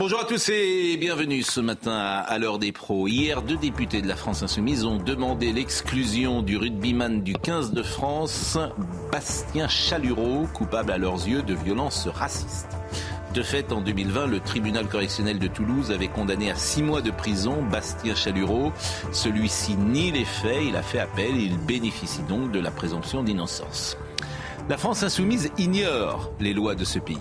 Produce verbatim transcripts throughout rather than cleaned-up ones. Bonjour à tous et bienvenue ce matin à l'heure des pros. Hier, deux députés de la France Insoumise ont demandé l'exclusion du rugbyman du quinze de France, Bastien Chalureau, coupable à leurs yeux de violences racistes. De fait, en deux mille vingt, le tribunal correctionnel de Toulouse avait condamné à six mois de prison Bastien Chalureau. Celui-ci nie les faits, il a fait appel et il bénéficie donc de la présomption d'innocence. La France insoumise ignore les lois de ce pays.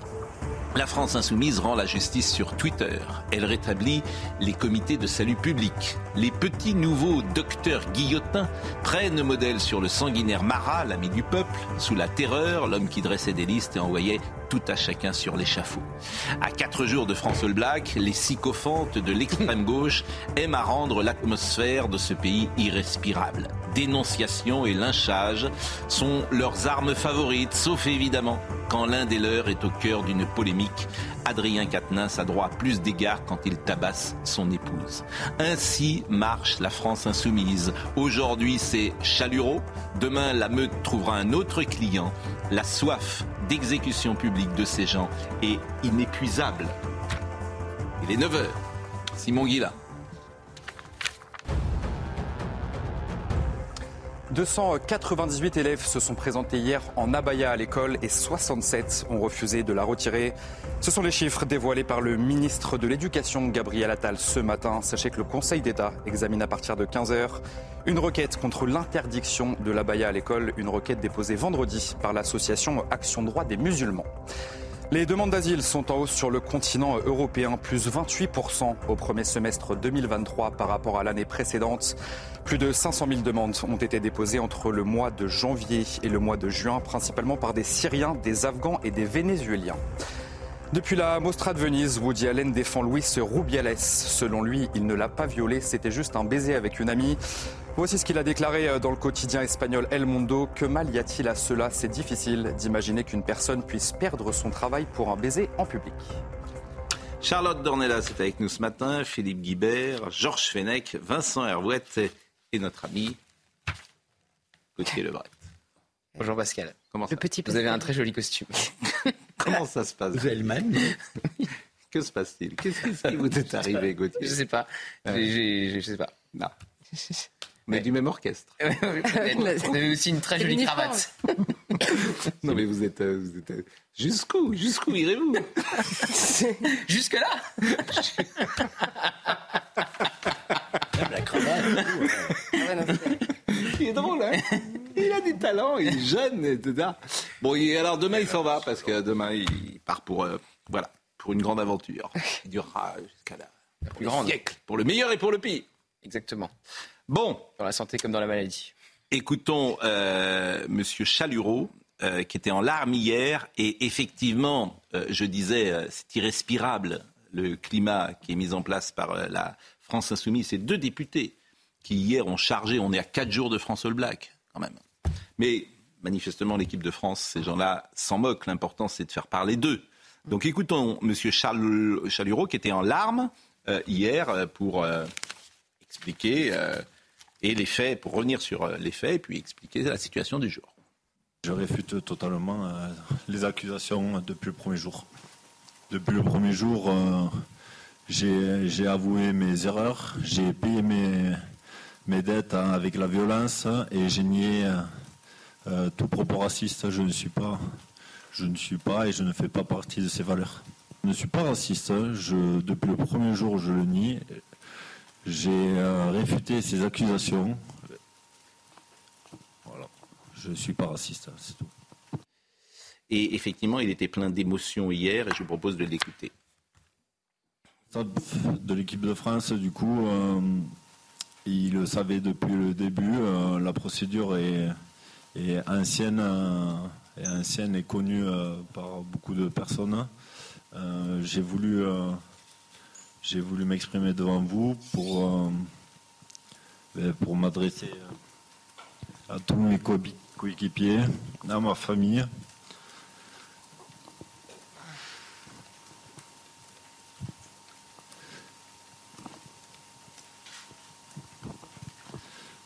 La France insoumise rend la justice sur Twitter. Elle rétablit les comités de salut public. Les petits nouveaux docteurs guillotins prennent modèle sur le sanguinaire Marat, l'ami du peuple, sous la terreur, l'homme qui dressait des listes et envoyait tout à chacun sur l'échafaud. À quatre jours de France All Black, les sycophantes de l'extrême gauche aiment à rendre l'atmosphère de ce pays irrespirable. Dénonciation et lynchage sont leurs armes favorites, sauf évidemment quand l'un des leurs est au cœur d'une polémique. Adrien Quatennens a droit à plus d'égards quand il tabasse son épouse. Ainsi marche la France insoumise. Aujourd'hui, c'est Chalureau. Demain, la meute trouvera un autre client. La soif d'exécution publique de ces gens est inépuisable. Il est neuf heures. Simon Guilla. deux cent quatre-vingt-dix-huit élèves se sont présentés hier en abaya à l'école et soixante-sept ont refusé de la retirer. Ce sont les chiffres dévoilés par le ministre de l'Éducation, Gabriel Attal, ce matin. Sachez que le Conseil d'État examine à partir de quinze heures une requête contre l'interdiction de l'abaya à l'école, une requête déposée vendredi par l'association Action Droit des Musulmans. Les demandes d'asile sont en hausse sur le continent européen, plus vingt-huit pour cent au premier semestre deux mille vingt-trois par rapport à l'année précédente. Plus de cinq cent mille demandes ont été déposées entre le mois de janvier et le mois de juin, principalement par des Syriens, des Afghans et des Vénézuéliens. Depuis la Mostra de Venise, Woody Allen défend Luis Rubiales. Selon lui, il ne l'a pas violée, c'était juste un baiser avec une amie. Voici ce qu'il a déclaré dans le quotidien espagnol El Mundo. Que mal y a-t-il à cela ? C'est difficile d'imaginer qu'une personne puisse perdre son travail pour un baiser en public. Charlotte Dornella, c'est avec nous ce matin. Philippe Guibert, Georges Fenech, Vincent Hervouette et notre ami Gauthier Lebrecht. Bonjour Pascal. Comment ça le petit Pascal. Vous avez un très joli costume. Comment ça se passe ? Vous avez le même ? Que se passe-t-il ? Qu'est-ce qui vous est arrivé, Gauthier ? Je ne sais pas. Euh... Je ne sais pas. Non. Mais ouais. Du même orchestre. Vous avez aussi une très jolie cravate. Non mais vous êtes, vous êtes jusqu'où, jusqu'où irez-vous ? Jusque là. Même la cravate. Il est drôle, hein ? Il a du talent, il est jeune, et cetera. Bon, et alors demain il s'en va parce que demain il part pour euh, voilà pour une grande aventure qui durera jusqu'à la, la plus grande siècle, pour le meilleur et pour le pire. Exactement. Bon. Dans la santé comme dans la maladie. Écoutons euh, M. Chalureau, euh, qui était en larmes hier. Et effectivement, euh, je disais, euh, c'est irrespirable le climat qui est mis en place par euh, la France Insoumise. C'est deux députés qui, hier, ont chargé. On est à quatre jours de France All Black, quand même. Mais, manifestement, l'équipe de France, ces gens-là s'en moquent. L'important, c'est de faire parler d'eux. Donc, écoutons M. Chal- Chalureau, qui était en larmes euh, hier pour euh, expliquer... Euh, et les faits, pour revenir sur les faits et puis expliquer la situation du jour. Je réfute totalement euh, les accusations depuis le premier jour. Depuis le premier jour, euh, j'ai, j'ai avoué mes erreurs, j'ai payé mes, mes dettes hein, avec la violence et j'ai nié euh, tout propos raciste. Je ne suis pas, je ne suis pas et je ne fais pas partie de ces valeurs. Je ne suis pas raciste, je, depuis le premier jour je le nie. J'ai euh, réfuté ces accusations. Voilà. Je ne suis pas raciste, c'est tout. Et effectivement, il était plein d'émotions hier et je vous propose de l'écouter. De l'équipe de France, du coup, euh, il le savait depuis le début. Euh, la procédure est, est ancienne, euh, et ancienne et connue euh, par beaucoup de personnes. Euh, j'ai voulu, euh, j'ai voulu m'exprimer devant vous pour, euh, pour m'adresser à tous mes coéquipiers, à ma famille.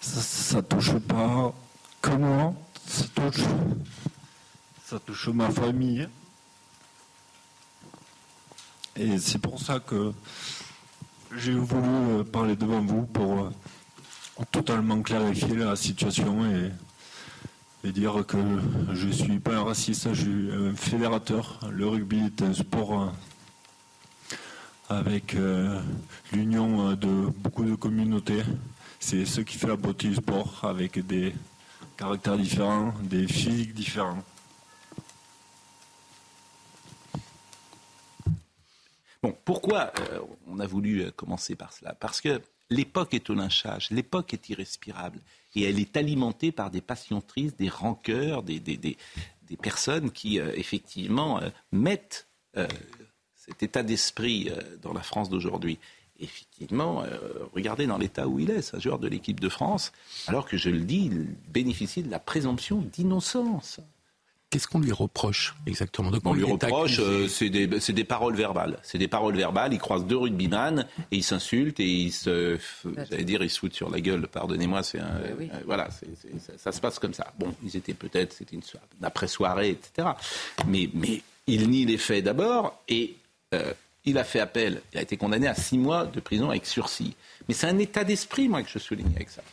Ça ne touche pas que moi, ça touche, ça touche ma famille. Et c'est pour ça que j'ai voulu parler devant vous pour totalement clarifier la situation et, et dire que je ne suis pas un raciste, je suis un fédérateur. Le rugby est un sport avec l'union de beaucoup de communautés. C'est ce qui fait la beauté du sport, avec des caractères différents, des physiques différents. Bon, pourquoi euh, on a voulu commencer par cela? Parce que l'époque est au lynchage, l'époque est irrespirable, et elle est alimentée par des passions tristes, des rancœurs, des, des, des, des personnes qui, euh, effectivement, euh, mettent euh, cet état d'esprit euh, dans la France d'aujourd'hui. Effectivement, euh, regardez dans l'état où il est, un joueur de l'équipe de France, alors que je le dis, il bénéficie de la présomption d'innocence. Qu'est-ce qu'on lui reproche exactement? Donc, on, on lui reproche, euh, c'est, des, c'est des paroles verbales. C'est des paroles verbales, il croise deux rugbyman et il s'insulte et il se, j'allais dire, il se fout sur la gueule, pardonnez-moi, c'est un, oui. euh, voilà, c'est, c'est, ça, ça se passe comme ça. Bon, ils étaient peut-être, c'était une, une après-soirée, et cetera. Mais, mais il nie les faits d'abord et... Euh, il a fait appel, il a été condamné à six mois de prison avec sursis. Mais c'est un état d'esprit, moi, que je souligne avec ça,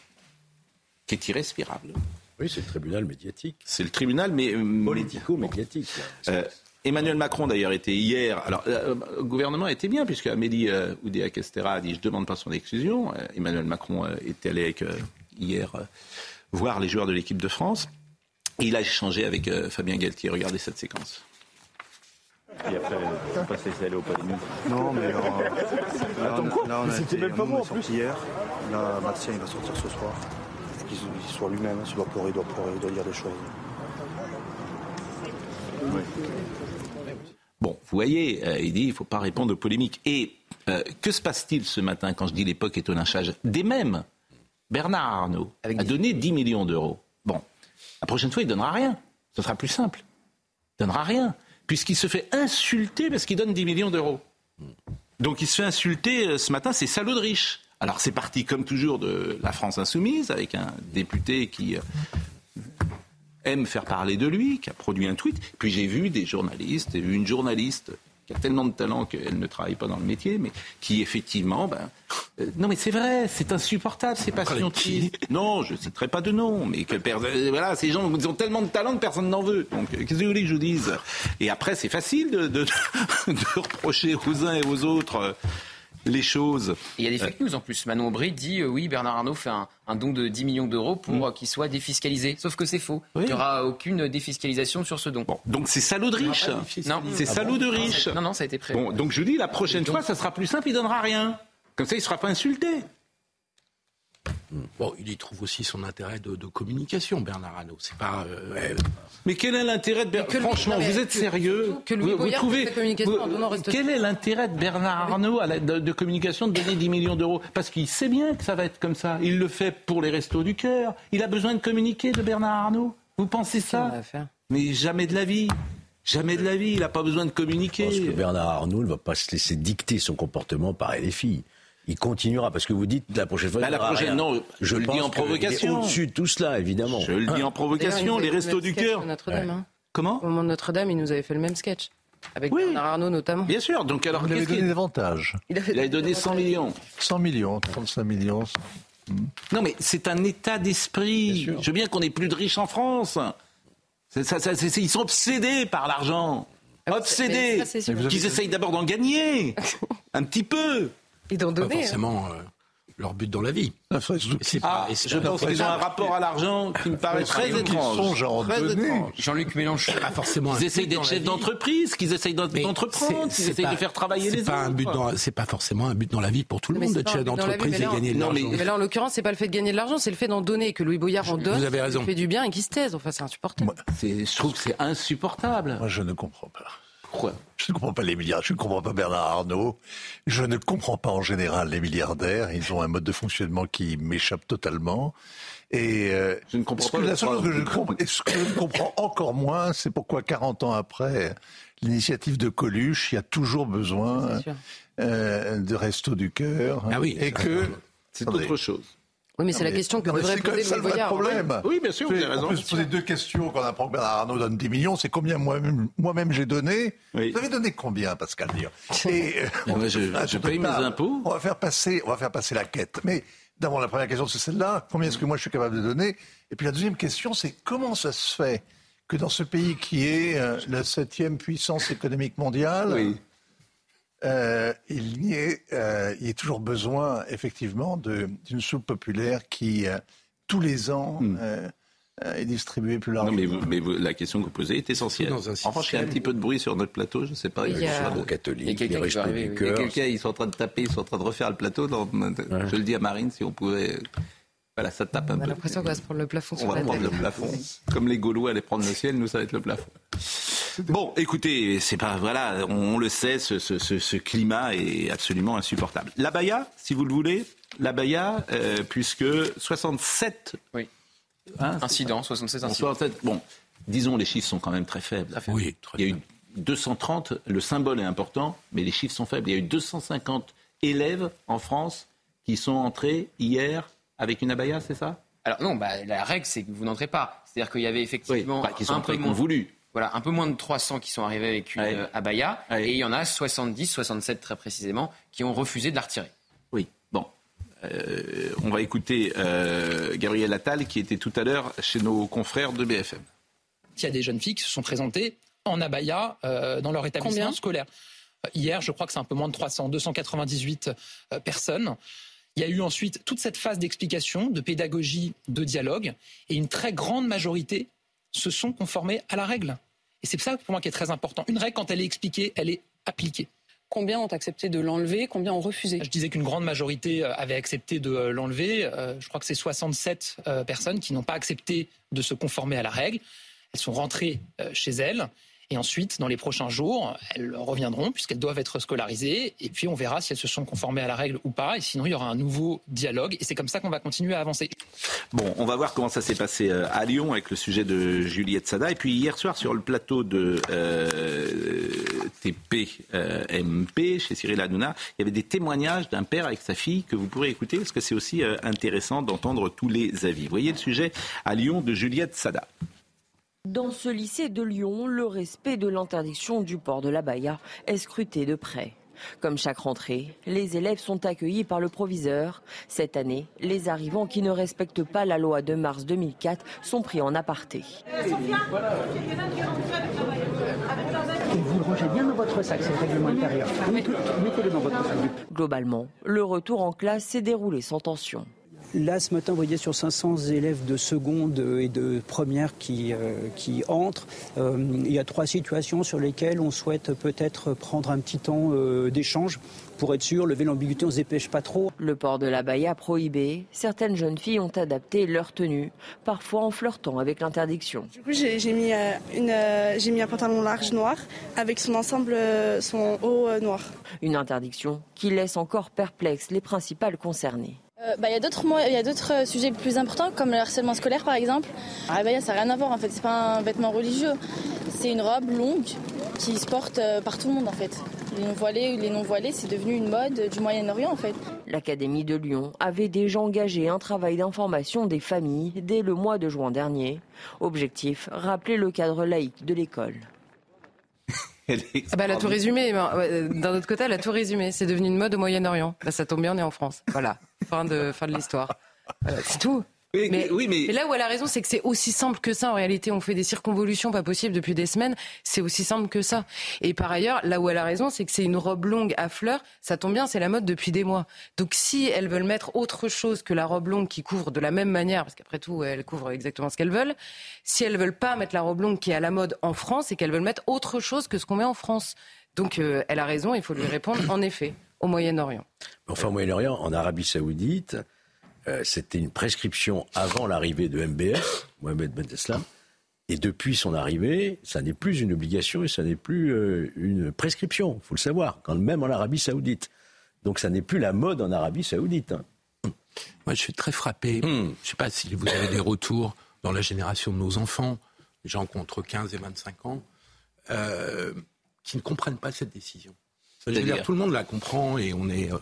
qui est irrespirable. Oui, c'est le tribunal médiatique. C'est le tribunal, mais... politico-médiatique. Euh, Emmanuel Macron, d'ailleurs, était hier... Alors, euh, le gouvernement était bien, puisque Amélie euh, Oudéa-Castéra a dit « Je ne demande pas son exclusion euh, ». Emmanuel Macron euh, est allé avec, euh, hier euh, voir les joueurs de l'équipe de France. Et il a échangé avec euh, Fabien Galtier. Regardez cette séquence. Et après, on passe les allées au palais. Non, mais alors, là, attends, quoi? Là, on a c'était été, même pas moi en plus. Hier, là, Bastien, il va sortir ce soir. Il faut qu'il soit lui-même. S'il doit pleurer, il doit pleurer, il doit dire des choses. Oui. Bon, vous voyez, euh, il dit il ne faut pas répondre aux polémiques. Et euh, que se passe-t-il ce matin quand je dis l'époque est au lynchage? Des mêmes. Bernard Arnault Avec a donné dix millions d'euros. Bon, la prochaine fois, il ne donnera rien. Ce sera plus simple. Il ne donnera rien. Puisqu'il se fait insulter parce qu'il donne dix millions d'euros. Donc il se fait insulter ce matin, c'est salaud de riche. Alors c'est parti comme toujours de la France insoumise, avec un député qui aime faire parler de lui, qui a produit un tweet. Puis j'ai vu des journalistes, j'ai vu une journaliste qui a tellement de talent qu'elle ne travaille pas dans le métier, mais qui effectivement... Ben, euh, non mais c'est vrai, c'est insupportable, c'est passion triste. Non, je ne citerai pas de nom, mais que per... voilà, ces gens ils ont tellement de talent que personne n'en veut. Donc qu'est-ce que vous voulez que je vous dise? Et après, c'est facile de, de, de reprocher aux uns et aux autres les choses. Il y a des fake news en plus. Manon Aubry dit, euh, oui, Bernard Arnault fait un, un don de dix millions d'euros pour mmh. euh, qu'il soit défiscalisé. Sauf que c'est faux. Oui. Il n'y aura aucune défiscalisation sur ce don. Bon, donc c'est salaud de riche. Non, c'est ah salaud bon de riche. Non, ça a, non, non, ça a été prévu. Bon, donc je dis, la prochaine donc, fois, ça sera plus simple, il ne donnera rien. Comme ça, il ne sera pas insulté. Bon, il y trouve aussi son intérêt de, de communication, Bernard Arnault. C'est pas. Euh, ouais. Mais quel est l'intérêt de Bernard? Franchement, non, vous êtes que, sérieux que Louis vous, vous trouvez vous, quel est l'intérêt de Bernard Arnault à la, de, de communication de donner dix millions d'euros? Parce qu'il sait bien que ça va être comme ça. Il le fait pour les Restos du Cœur. Il a besoin de communiquer, de Bernard Arnault. Vous pensez ça? Mais jamais de la vie. Jamais de la vie. Il n'a pas besoin de communiquer. Je pense que Bernard Arnault ne va pas se laisser dicter son comportement par les filles. Il continuera, parce que vous dites la prochaine fois... Bah, la prochaine, non, je, je le dis en provocation. Il est au-dessus de tout cela, évidemment. Je le dis en provocation, les Restos du Cœur. Ouais. Hein. Comment? Au moment de Notre-Dame, il nous avait fait le même sketch. Avec oui. Bernard Arnault notamment. Bien sûr. Donc, alors, il avait donné qu'il... davantage. Il avait, il avait donné cent millions. cent millions, trente-cinq millions. Hmm. Non, mais c'est un état d'esprit. Je veux bien qu'on ait plus de riches en France. C'est, ça, ça, c'est, ils sont obsédés par l'argent. Obsédés. Ils essayent d'abord d'en gagner. Un petit peu. Et d'en donner. Pas forcément. Euh, leur but dans la vie. Ah, c'est pas, ah, c'est je pense qu'ils ont un rapport à l'argent qui me paraît très étrange. Très étrange. Jean-Luc Mélenchon a forcément un but. Ils essayent d'être chefs d'entreprise, qu'ils essayent d'entreprendre, qu'ils essayent de faire travailler les autres. C'est pas forcément un but dans la vie pour tout le monde d'être chef d'entreprise et gagner de l'argent. Mais là, en l'occurrence, c'est pas le fait de gagner de l'argent, c'est le fait d'en donner, que Louis Boyard en donne, qui fait du bien et qui se taise. Enfin, c'est insupportable. Je trouve que c'est insupportable. Moi, je ne comprends pas. Pourquoi ? Je ne comprends pas les milliardaires, je ne comprends pas Bernard Arnault, je ne comprends pas en général les milliardaires, ils ont un mode de fonctionnement qui m'échappe totalement. Et euh, je ne comprends pas. La seule chose que je comprends, et ce que je comprends encore moins, c'est pourquoi quarante ans après l'initiative de Coluche, il y a toujours besoin euh, de Restos du Cœur. Ah oui, et que c'est attendez, autre chose. Oui, mais c'est non, la question que devrait poser le Boyard. Problème. Oui, bien sûr, vous avez raison. On peut se poser deux questions quand on apprend que Bernard Arnault donne dix millions. C'est combien moi-même, moi-même j'ai donné oui. Vous avez donné combien, Pascal Lire ? Et moi, je, je paye mes impôts. On va faire passer, on va faire passer la quête. Mais d'abord, la première question, c'est celle-là. Combien est-ce que moi je suis capable de donner ? Et puis la deuxième question, c'est comment ça se fait que dans ce pays qui est euh, la septième puissance économique mondiale, oui. Euh, il y est, euh, il y a toujours besoin effectivement de, d'une soupe populaire qui euh, tous les ans euh, euh, est distribuée plus largement. Non, mais, vous, mais vous, la question que vous posez est essentielle. En France, il y a un petit peu de bruit sur notre plateau. Je ne sais pas. Il y a les catholiques, les Restos du Cœur. Quelqu'un, ils sont en train de taper, ils sont en train de refaire le plateau. Dans, ouais. Je le dis à Marine, si on pouvait. Voilà, ça tape un peu. On a l'impression qu'on va se prendre le plafond. On sur va la prendre tête. Le plafond. Comme les Gaulois allaient prendre le ciel, nous ça va être le plafond. Bon, écoutez, c'est pas voilà, on, on le sait, ce, ce, ce, ce climat est absolument insupportable. La Baïa, si vous le voulez, la Baïa, euh, puisque soixante-sept oui. hein, incidents, soixante-sept incidents. Bon, disons les chiffres sont quand même très faibles. Oui, très faible. Il y a eu deux cent trente. Le symbole est important, mais les chiffres sont faibles. Il y a eu deux cent cinquante élèves en France qui sont entrés hier avec une abaya, c'est ça ? Alors non, bah, la règle c'est que vous n'entrez pas. C'est-à-dire qu'il y avait effectivement oui, bah, sont un peu moins voulu. Voilà, un peu moins de trois cents qui sont arrivés avec une Allez. abaya, Allez. et il y en a soixante-dix, soixante-sept très précisément, qui ont refusé de la retirer. Oui, bon. Euh, on va écouter euh, Gabriel Attal, qui était tout à l'heure chez nos confrères de B F M. Il y a des jeunes filles qui se sont présentées en abaya euh, dans leur établissement Combien scolaire. Hier, je crois que c'est un peu moins de trois cents, deux cent quatre-vingt-dix-huit euh, personnes. Il y a eu ensuite toute cette phase d'explication, de pédagogie, de dialogue, et une très grande majorité se sont conformés à la règle. Et c'est ça pour moi qui est très important. Une règle, quand elle est expliquée, elle est appliquée. Combien ont accepté de l'enlever ? Combien ont refusé ? Je disais qu'une grande majorité avait accepté de l'enlever. Je crois que c'est soixante-sept personnes qui n'ont pas accepté de se conformer à la règle. Elles sont rentrées chez elles. Et ensuite, dans les prochains jours, elles reviendront puisqu'elles doivent être scolarisées. Et puis, on verra si elles se sont conformées à la règle ou pas. Et sinon, il y aura un nouveau dialogue. Et c'est comme ça qu'on va continuer à avancer. Bon, on va voir comment ça s'est passé à Lyon avec le sujet de Juliette Sada. Et puis, hier soir, sur le plateau de euh, T P M P, chez Cyril Hanouna, il y avait des témoignages d'un père avec sa fille que vous pourrez écouter parce que c'est aussi intéressant d'entendre tous les avis. Vous voyez le sujet à Lyon de Juliette Sada. Dans ce lycée de Lyon, le respect de l'interdiction du port de l'abaya est scruté de près. Comme chaque rentrée, les élèves sont accueillis par le proviseur. Cette année, les arrivants qui ne respectent pas la loi de mars deux mille quatre sont pris en aparté. Vous rangez bien dans votre sac, c'est le règlement intérieur. Mettez-le dans votre sac. Globalement, le retour en classe s'est déroulé sans tension. Là, ce matin, vous voyez, sur cinq cents élèves de seconde et de première qui, euh, qui entrent, euh, il y a trois situations sur lesquelles on souhaite peut-être prendre un petit temps euh, d'échange pour être sûr, lever l'ambiguïté, on ne se dépêche pas trop. Le port de l'abaya prohibé, certaines jeunes filles ont adapté leur tenue, parfois en flirtant avec l'interdiction. Du coup, j'ai, j'ai, mis, euh, une, euh, j'ai mis un pantalon large noir avec son ensemble, euh, son haut euh, noir. Une interdiction qui laisse encore perplexes les principales concernées. Euh, bah, y a d'autres, il y a d'autres sujets plus importants, comme le harcèlement scolaire par exemple. Ah, bah, ça n'a rien à voir en fait, c'est pas un vêtement religieux. C'est une robe longue qui se porte euh, par tout le monde en fait. Les non-voilés, les non-voilés, c'est devenu une mode du Moyen-Orient en fait. L'Académie de Lyon avait déjà engagé un travail d'information des familles dès le mois de juin dernier. Objectif, rappeler le cadre laïque de l'école. Elle, ah bah, elle a tout résumé. D'un autre côté, elle a tout résumé. C'est devenu une mode au Moyen-Orient. Là, ça tombe bien, on est en France. Voilà, fin de, fin de l'histoire. Voilà, c'est tout. Oui, mais, oui, mais... mais là où elle a raison, c'est que c'est aussi simple que ça. En réalité, on fait des circonvolutions pas possibles depuis des semaines. C'est aussi simple que ça. Et par ailleurs, là où elle a raison, c'est que c'est une robe longue à fleurs. Ça tombe bien, c'est la mode depuis des mois. Donc si elles veulent mettre autre chose que la robe longue qui couvre de la même manière, parce qu'après tout, elles couvrent exactement ce qu'elles veulent, si elles veulent pas mettre la robe longue qui est à la mode en France et qu'elles veulent mettre autre chose que ce qu'on met en France. Donc euh, elle a raison, il faut lui répondre, en effet, au Moyen-Orient. Enfin, au Moyen-Orient, en Arabie Saoudite... C'était une prescription avant l'arrivée de M B S, Mohamed Ben Teslam, et depuis son arrivée, ça n'est plus une obligation et ça n'est plus une prescription, il faut le savoir, quand même en Arabie Saoudite. Donc ça n'est plus la mode en Arabie Saoudite. Moi je suis très frappé, mmh. je ne sais pas si vous avez des retours dans la génération de nos enfants, les gens qui ont entre quinze et vingt-cinq ans, euh, qui ne comprennent pas cette décision. C'est-à-dire que tout le monde la comprend et on est, euh,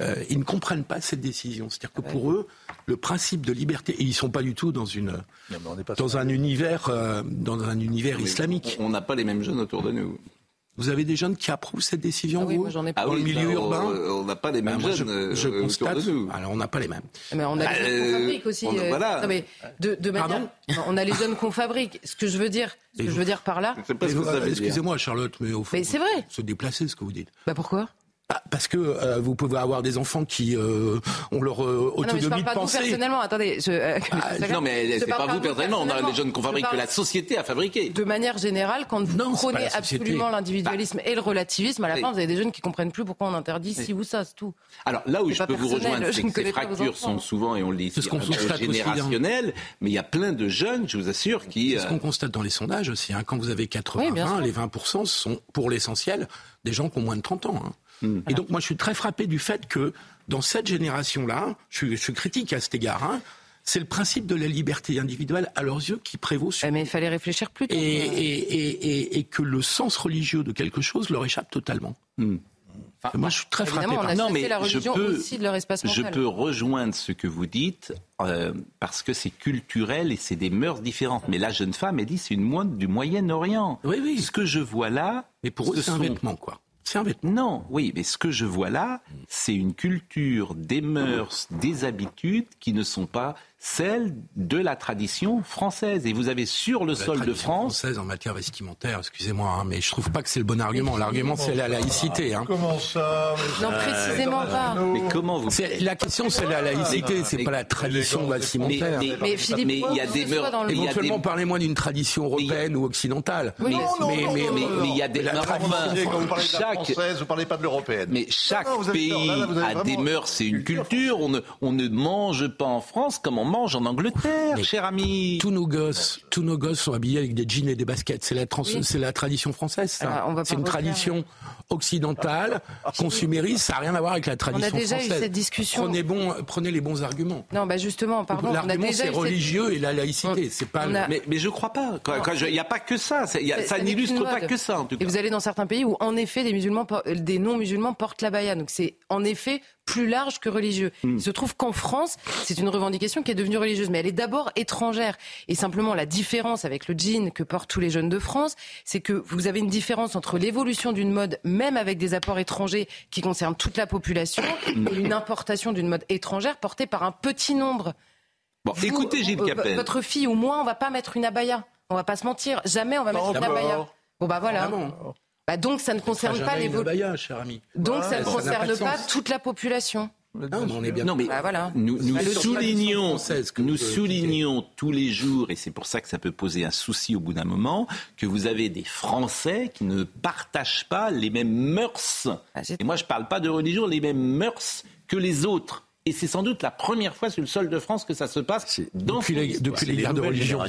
euh, ils ne comprennent pas cette décision. C'est-à-dire que pour eux, le principe de liberté, et ils ne sont pas du tout dans, une, non, dans, un, univers, euh, dans un univers non, islamique. On n'a pas les mêmes jeunes autour de nous. Vous avez des jeunes qui approuvent cette décision, ah oui, vous moi j'en ai pas. Dans ah oui, le milieu ben, urbain on n'a pas les mêmes ben jeunes je, je euh, constate, autour de nous. Alors on n'a pas les mêmes. Mais on a bah, les jeunes euh, qu'on fabrique aussi. On a, voilà. non, mais de, de manière, on a les jeunes qu'on fabrique. Ce que je veux dire, ce que je veux dire par là... Euh, excusez-moi Charlotte, mais au fond, mais c'est vrai. Se déplacer, ce que vous dites. Bah pourquoi ? Ah, parce que euh, vous pouvez avoir des enfants qui euh, ont leur euh, autonomie de pensée. Je ne parle pas de vous personnellement. Attendez. Je, euh, ah, je non, mais c'est pas, pas vous personnellement. personnellement. On a des jeunes qu'on fabrique, que la société a fabriqué. De manière générale, quand vous non, prenez absolument l'individualisme bah. et le relativisme, à la fin, vous avez des jeunes qui comprennent plus pourquoi on interdit ci si ou ça, c'est tout. Alors là où je peux vous rejoindre, c'est que ces fractures sont souvent, et on le dit, ici, générationnelles. Mais il y a plein de jeunes, je vous assure, qui. C'est ce qu'on constate dans les sondages aussi. Quand vous avez quatre-vingts, les vingt pour cent sont pour l'essentiel des gens qui ont moins de trente ans. Mmh. Et donc moi je suis très frappé du fait que dans cette génération-là, je suis, je suis critique à cet égard, hein, c'est le principe de la liberté individuelle à leurs yeux qui prévaut sur... Mais il fallait réfléchir plus tôt. Et, et, et, et, et que le sens religieux de quelque chose leur échappe totalement. Mmh. Enfin, moi je suis très frappé par ça. Non mais la religion je, peux, aussi de leur espace mental. Je peux rejoindre ce que vous dites euh, parce que c'est culturel et c'est des mœurs différentes. Mais la jeune femme, elle dit c'est une moine du Moyen-Orient. Oui, oui. Ce que je vois là... Mais pour eux c'est un vêtement quoi. C'est embêtant. Non, oui, mais ce que je vois là, c'est une culture, des mœurs, des habitudes qui ne sont pas celles de la tradition française. Et vous avez sur le la sol de France... française en matière vestimentaire, excusez-moi, hein, mais je trouve pas que c'est le bon argument. L'argument, c'est la laïcité. Hein. Comment ça Non, précisément euh, pas. Mais comment vous... C'est, la question, c'est la laïcité, c'est mais, pas la tradition vestimentaire. Mais, mais, mais Philippe, mais il y a des mœurs... Éventuellement, parlez-moi d'une tradition européenne a... ou occidentale. Oui, mais, non, mais, non, mais, non, mais, non, mais, mais il y a des mœurs... Française, vous parlez pas de l'européenne. Mais chaque non, non, pays là, là, a des mœurs, c'est une culture. On ne, on ne mange pas en France comme on mange en Angleterre, mais cher ami. Tous nos gosses, tous nos gosses sont habillés avec des jeans et des baskets. C'est la, trans, oui. c'est la tradition française, ça. Alors, c'est une tradition occidentale, consumériste. Ça n'a rien à voir avec la tradition française. On a déjà française. eu cette discussion. Prenez, bon, prenez les bons arguments. Non, bah justement, pardon. L'argument, on a déjà c'est eu religieux cette... et la laïcité. On... C'est pas. A... Mais, mais je crois pas. Il n'y a pas que ça. Y a, ça n'illustre pas que ça, en tout cas. Et vous allez dans certains pays où, en effet, des musulmans des non-musulmans portent la baïa. Donc c'est en effet plus large que religieux. Il se trouve qu'en France, c'est une revendication qui est devenue religieuse, mais elle est d'abord étrangère. Et simplement, la différence avec le jean que portent tous les jeunes de France, c'est que vous avez une différence entre l'évolution d'une mode, même avec des apports étrangers qui concernent toute la population, et une importation d'une mode étrangère portée par un petit nombre. Bon, vous, écoutez Gilles Kepel. Votre fille ou moi, on va pas mettre une abaya. On va pas se mentir. Jamais on va non, mettre d'abord. une abaya. Bon bah voilà. Vraiment. Bah donc ça ne concerne pas les baïa, cher ami. Donc voilà, ça ne ça concerne pas, pas toute la population. Non, mais on est bien. Non, mais bah voilà. Nous, nous soulignons, nous soulignons tous les jours, et c'est pour ça que ça peut poser un souci au bout d'un moment, que vous avez des Français qui ne partagent pas les mêmes mœurs. Ah, et moi, je ne parle pas de religion, les mêmes mœurs que les autres. Et c'est sans doute la première fois sur le sol de France que ça se passe. C'est dans depuis, les, depuis, les les de religion,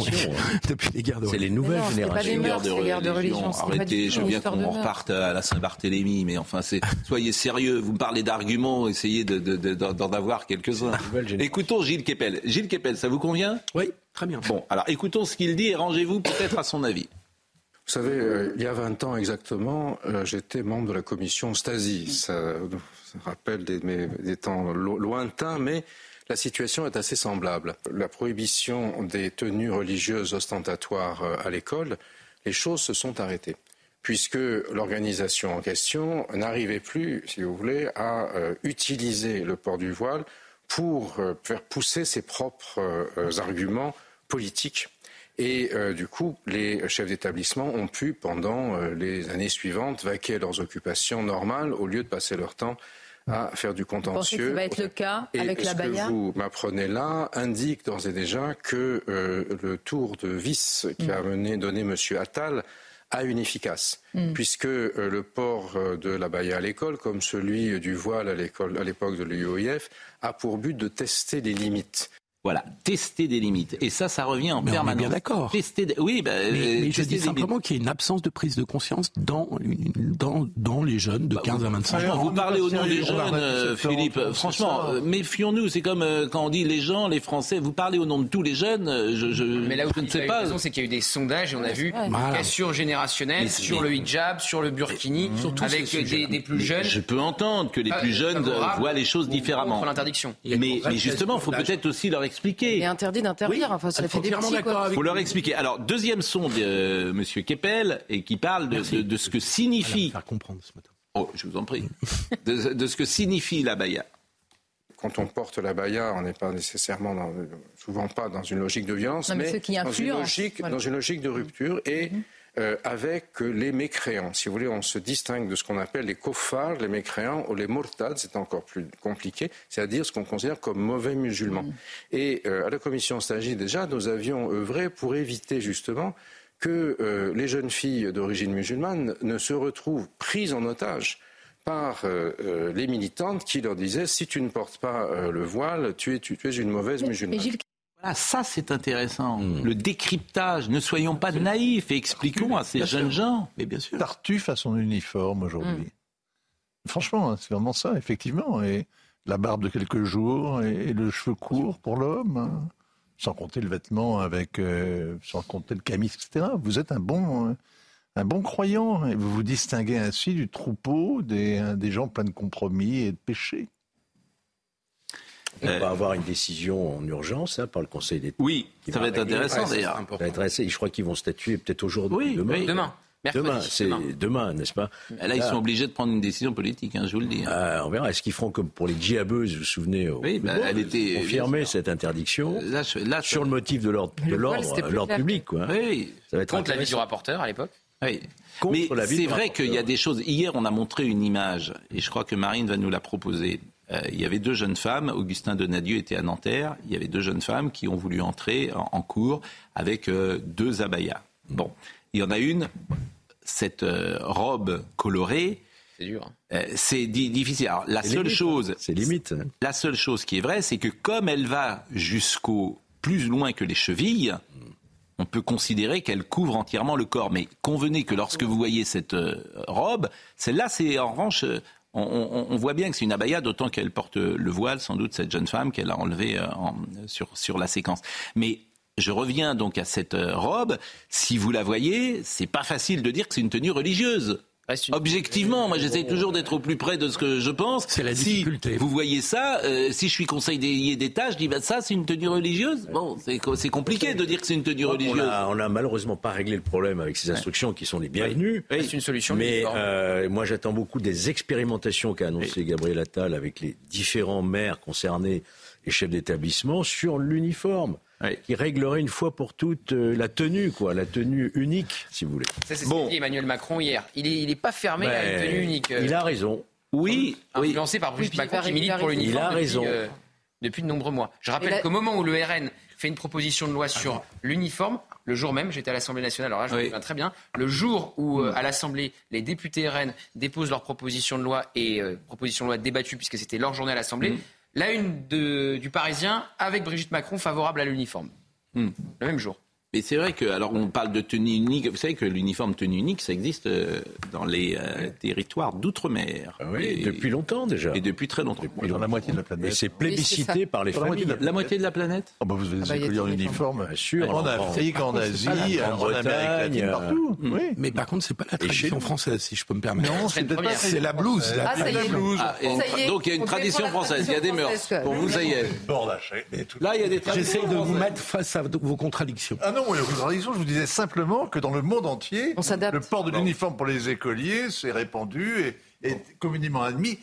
depuis les guerres de religion. C'est les nouvelles non, générations. Les mœurs, les guerres de religion. Arrêtez, je veux bien qu'on reparte à la Saint-Barthélemy, mais enfin, c'est, soyez sérieux. Vous me parlez d'arguments, essayez de, de, de, d'en avoir quelques-uns. Écoutons Gilles Kepel. Gilles Kepel, ça vous convient ? Oui, très bien. Bon, alors écoutons ce qu'il dit et rangez-vous peut-être à son avis. Vous savez, euh, il y a vingt ans exactement, euh, j'étais membre de la commission Stasi. Ça, ça rappelle des, mes, des temps lo- lointains, mais la situation est assez semblable. La prohibition des tenues religieuses ostentatoires à l'école, les choses se sont arrêtées, puisque l'organisation en question n'arrivait plus, si vous voulez, à euh, utiliser le port du voile pour euh, faire pousser ses propres euh, arguments politiques. Et euh, du coup, les chefs d'établissement ont pu, pendant euh, les années suivantes, vaquer à leurs occupations normales au lieu de passer leur temps à faire du contentieux. Vous pensez que ça va être le cas avec la Baïa ? Et ce que vous m'apprenez là indique d'ores et déjà que euh, le tour de vis qu'a mené, donné M. Attal a une efficace, mm. puisque euh, le port de la Baïa à l'école, comme celui du voile à l'école à l'époque de l'U O I F, a pour but de tester les limites. Voilà, tester des limites. Et ça, ça revient en mais permanence. On est bien d'accord. Tester de... Oui, bah, mais, mais je dis simplement qu'il y a une absence de prise de conscience dans, dans, dans les jeunes de quinze bah, à vingt-cinq alors, ans. Vous parlez au nom des jeunes, Philippe. Franchement, euh, méfions-nous. C'est comme euh, quand on dit les gens, les Français. Vous parlez au nom de tous les jeunes. Je, je, mais là où je ne sais pas. Raison, c'est qu'il y a eu des sondages et on a vu voilà. surgénérationnelle sur le hijab, sur le burkini, surtout avec des, des plus jeunes. Je peux entendre que les plus jeunes voient les choses différemment. Mais justement, il faut peut-être aussi leur expliquer. Il est interdit d'interdire. Oui. Enfin, ça fait des petits, quoi. Il faut leur expliquer. Alors, deuxième sonde, euh, M. Kepel, et qui parle de, de, de ce que signifie... Alors, faire comprendre ce matin. Oh, je vous en prie. de, de ce que signifie la baïa. Quand on porte la baïa, on n'est pas nécessairement, dans, souvent pas, dans une logique de violence, non, mais, mais ceux qui dans, une logique, voilà. dans une logique de rupture et... Mm-hmm. Euh, avec les mécréants. Si vous voulez, on se distingue de ce qu'on appelle les koffars, les mécréants, ou les mortades, c'est encore plus compliqué, c'est-à-dire ce qu'on considère comme mauvais musulmans. Mmh. Et euh, à la Commission Stasi, déjà, nous avions œuvré pour éviter justement que euh, les jeunes filles d'origine musulmane ne se retrouvent prises en otage par euh, les militantes qui leur disaient « si tu ne portes pas euh, le voile, tu es, tu, tu es une mauvaise mais, musulmane ». Voilà, ça c'est intéressant. Mmh. Le décryptage. Ne soyons pas naïfs et expliquons Tartuffe, à ces jeunes sûr. gens. Mais bien sûr. Tartuffe a son uniforme aujourd'hui. Mmh. Franchement, c'est vraiment ça, effectivement. Et la barbe de quelques jours et le cheveu court pour l'homme, hein. Sans compter le vêtement avec, euh, sans compter le camis, et cetera. Vous êtes un bon, un bon croyant et vous vous distinguez ainsi du troupeau des, des gens pleins de compromis et de péchés. On euh... va avoir une décision en urgence hein, par le Conseil d'État. Oui, ça va, va être intéressant d'ailleurs. Ça va être assez, je crois qu'ils vont statuer peut-être aujourd'hui, oui, demain. Oui, demain. Mercredi, demain, c'est demain. demain, n'est-ce pas ? Là, ils sont obligés de prendre une décision politique, hein, je vous le dis. Ah, on verra. Est-ce qu'ils feront comme pour les djihadeuses, vous vous souvenez ? Oui, bah, elle était confirmée cette interdiction là, je, là, sur le motif de l'ordre, de l'ordre, l'ordre public, quoi. Hein. Oui. Ça va être contre l'avis du rapporteur à l'époque. Oui. Mais c'est vrai qu'il y a des choses. Hier, on a montré une image, et je crois que Marine va nous la proposer. Euh, il y avait deux jeunes femmes, Augustin Donadieu était à Nanterre, il y avait deux jeunes femmes qui ont voulu entrer en, en cours avec euh, deux abayas. Bon, il y en a une, cette euh, robe colorée, c'est dur. Euh, c'est di- difficile. Alors, la, c'est seule limite, chose, hein. c'est limite, hein. la seule chose qui est vraie, c'est que comme elle va jusqu'au plus loin que les chevilles, on peut considérer qu'elle couvre entièrement le corps. Mais convenez que lorsque vous voyez cette euh, robe, celle-là, c'est en revanche... Euh, On, on, on voit bien que c'est une abaya, d'autant qu'elle porte le voile, sans doute, cette jeune femme qu'elle a enlevée en, sur, sur la séquence. Mais je reviens donc à cette robe. Si vous la voyez, c'est pas facile de dire que c'est une tenue religieuse. Objectivement, moi j'essaie toujours d'être au plus près de ce que je pense. C'est la difficulté. Si vous voyez ça, euh, si je suis conseiller d'État, je dis bah ça c'est une tenue religieuse. Bon, c'est, c'est compliqué de dire que c'est une tenue religieuse. On a, on a malheureusement pas réglé le problème avec ces instructions qui sont les bienvenues. Oui, c'est une solution. Mais euh, moi j'attends beaucoup des expérimentations qu'a annoncé Gabriel Attal avec les différents maires concernés et chefs d'établissement sur l'uniforme. Oui. Qui réglerait une fois pour toutes euh, la tenue, quoi, la tenue unique, si vous voulez. Ça, c'est bon. Ce qu'a dit Emmanuel Macron hier. Il est, il est pas fermé ben, à une tenue unique. Euh, il a raison. Oui. Influencé oui. par Brigitte Macron, qui milite pour l'uniforme. Il a raison. Depuis, euh, depuis de nombreux mois. Je rappelle là... qu'au moment où le R N fait une proposition de loi sur ah, l'uniforme, le jour même, j'étais à l'Assemblée nationale, alors là, je oui. me souviens très bien, le jour où, euh, à l'Assemblée, les députés R N déposent leur proposition de loi et euh, proposition de loi débattue, puisque c'était leur journée à l'Assemblée, mmh. la une de, du Parisien avec Brigitte Macron favorable à l'uniforme. Mmh. Le même jour. Mais c'est vrai que, alors on parle de tenue unique, vous savez que l'uniforme tenue unique, ça existe dans les euh, territoires d'outre-mer. Oui, et, depuis longtemps déjà. Et depuis très longtemps. Depuis dans la moitié de la planète. Et c'est plébiscité oui, c'est par les dans familles. La moitié, la moitié de la planète oh, bah Vous avez ah, des écoliers en uniforme, bien sûr. En Afrique, en Asie, en Amérique latine, partout. Mmh. Oui. Mais par contre, c'est pas la tradition française, si je peux me permettre. Non, c'est, c'est, c'est la blouse. Ah, la ça blouse. Donc il y a une tradition française, il y a des mœurs. Pour vous, ça y est. Là, il y a des traditions. J'essaie de vous mettre face à vos contradictions. Non, je vous disais simplement que dans le monde entier, le port de l'uniforme pour les écoliers s'est répandu et est communément admis.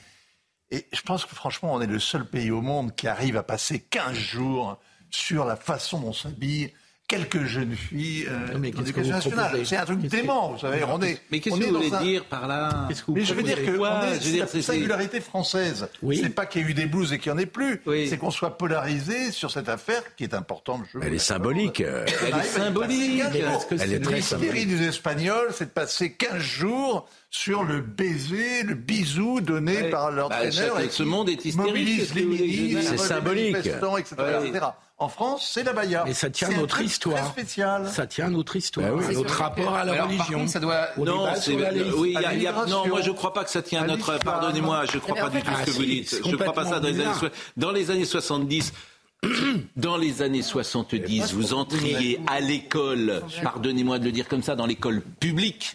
Et je pense que franchement, on est le seul pays au monde qui arrive à passer quinze jours sur la façon dont s'habille quelques jeunes filles euh, mais dans l'éducation nationale. C'est un truc dément, que... vous savez. On est, mais qu'est-ce on que vous voulez un... dire par là que vous... Mais je veux dire que quoi, on est, je veux dire, c'est la singularité française. Oui. C'est pas qu'il y ait eu des blouses et qu'il n'y en ait plus. Oui. C'est qu'on soit polarisé sur cette affaire qui est importante. Je Elle est symbolique. Elle est symbolique. Elle est très symbolique. L'hystérie des Espagnols, c'est de passer quinze jours... sur le baiser, le bisou donné ouais. par leur l'entraîneur bah, et ce monde est hystérique, mobilise les milices, c'est symbolique, et cetera, ouais. et cetera. En France, c'est la baïa. Mais ça tient c'est notre histoire. Spécial. Ça tient notre histoire, bah, oui. notre rapport à la Alors, religion. Contre, ça doit. Non, c'est... Oui, y a, y a... non, moi je ne crois pas que ça tient à notre. Pardonnez-moi, je ne crois pas du tout ah, ce que si, vous dites. Je ne crois pas ça dans les années dans les années soixante-dix. Dans les années soixante-dix, vous entriez à l'école. Pardonnez-moi de le dire comme ça, dans l'école publique.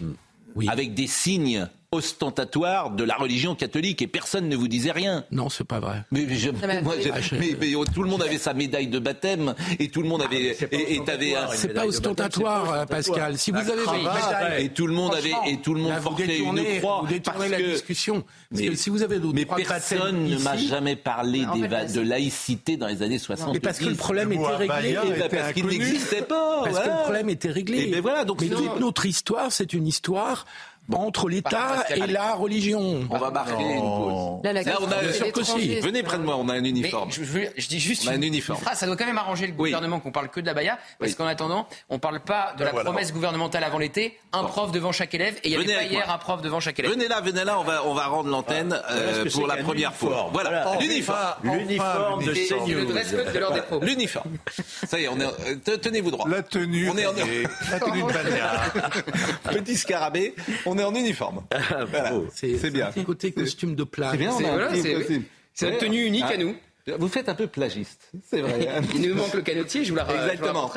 Oui. Avec des signes ostentatoires de la religion catholique et personne ne vous disait rien. Non, c'est pas vrai. Mais, je, moi, je, mais, mais tout le monde avait sa médaille de baptême et tout le monde avait. Ah, et, et t'avais un, c'est, pas ostentatoire, baptême, c'est pas ostentatoire, Pascal. Si vous avez une médaille, et tout le monde avait et tout le monde portait une croix. Vous détournez la que, discussion. Parce mais, que si vous avez d'autres. Mais personne ne ici, m'a jamais parlé en fait, des, c'est... de laïcité dans les années soixante-dix. Mais parce que le problème était réglé. Parce qu'il n'existait pas. Parce que le problème était réglé. Mais voilà. Donc toute notre histoire, c'est une histoire. Entre l'État et la religion. On va marquer non. une pause. Là, la Là, on a bien sûr que si. Venez près de moi, on a un uniforme. Je, je, je dis juste on une, une phrase, ça doit quand même arranger le gouvernement oui. qu'on parle que de la baïa, parce oui. qu'en attendant, on parle pas de ben la voilà. promesse gouvernementale avant l'été, un bon. prof devant chaque élève, et il y avait pas hier un prof devant chaque élève. Venez là, venez là, on va, on va rendre l'antenne ah, euh, pour la première fois. Voilà, voilà. l'uniforme. L'uniforme de seigneur. Le dress code de leur dépôt. L'uniforme. Ça y est, tenez-vous droit. La tenue. La tenue de bagnard. Petit scarabée. En uniforme. Ah, voilà. C'est, c'est bien. C'est côté costume de plage. C'est bien, c'est, voilà, c'est, c'est, c'est une tenue unique ah. à nous. Vous faites un peu plagiste, c'est vrai. Il nous manque le canotier, je vous la rappelle. Exactement.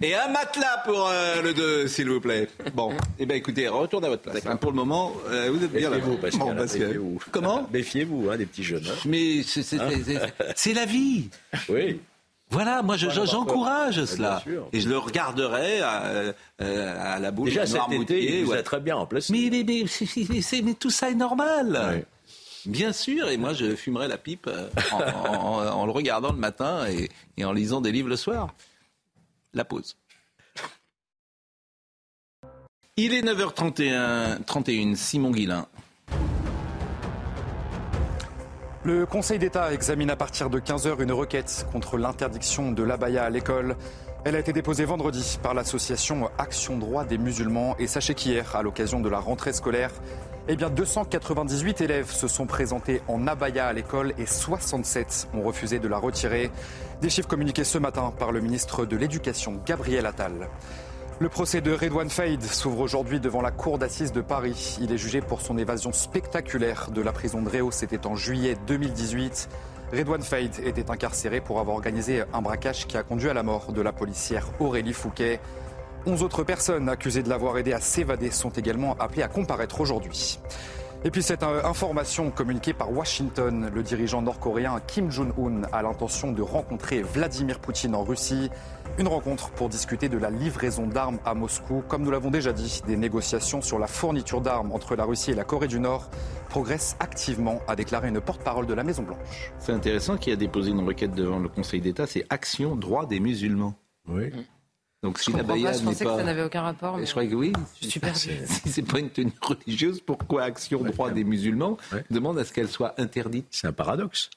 La et un matelas pour euh, le deux, s'il vous plaît. Bon, eh bien écoutez, retournez à votre place. Hein. Pour le moment, euh, vous êtes bien là. Méfiez-vous, Pascal. Bon, Pascal. Méfiez-vous. Comment Méfiez-vous, hein, des petits jeunes. Hein. Mais c'est, c'est, hein c'est, c'est, c'est la vie. Oui. Voilà, moi je, je, j'encourage cela. Et je le regarderai à, à, à la bouche. Déjà cet été, il vous a très bien en place. Mais, mais, mais, mais, mais, mais tout ça est normal. Oui. Bien sûr, et moi je fumerai la pipe en, en, en, en le regardant le matin et, et en lisant des livres le soir. La pause. Il est neuf heures trente et un, Simon Guillain. Le Conseil d'État examine à partir de quinze heures une requête contre l'interdiction de l'abaya à l'école. Elle a été déposée vendredi par l'association Action Droit des Musulmans. Et sachez qu'hier, à l'occasion de la rentrée scolaire, eh bien deux cent quatre-vingt-dix-huit élèves se sont présentés en abaya à l'école et soixante-sept ont refusé de la retirer. Des chiffres communiqués ce matin par le ministre de l'Éducation, Gabriel Attal. Le procès de Rédoine Faïd s'ouvre aujourd'hui devant la cour d'assises de Paris. Il est jugé pour son évasion spectaculaire de la prison de Réau. C'était en juillet deux mille dix-huit. Rédoine Faïd était incarcéré pour avoir organisé un braquage qui a conduit à la mort de la policière Aurélie Fouquet. Onze autres personnes accusées de l'avoir aidé à s'évader sont également appelées à comparaître aujourd'hui. Et puis cette information communiquée par Washington, le dirigeant nord-coréen Kim Jong-un a l'intention de rencontrer Vladimir Poutine en Russie. Une rencontre pour discuter de la livraison d'armes à Moscou. Comme nous l'avons déjà dit, des négociations sur la fourniture d'armes entre la Russie et la Corée du Nord progressent activement, a déclaré une porte-parole de la Maison-Blanche. C'est intéressant qui a déposé une requête devant le Conseil d'État, c'est Action Droit des Musulmans. Oui. Donc, si je, la pas, je pensais pas... que ça n'avait aucun rapport. Mais... Je crois que oui. Je suis perdu. Si ce n'est pas une tenue religieuse, pourquoi Action ouais, Droit bien. des Musulmans ouais. demande à ce qu'elle soit interdite ? C'est un paradoxe.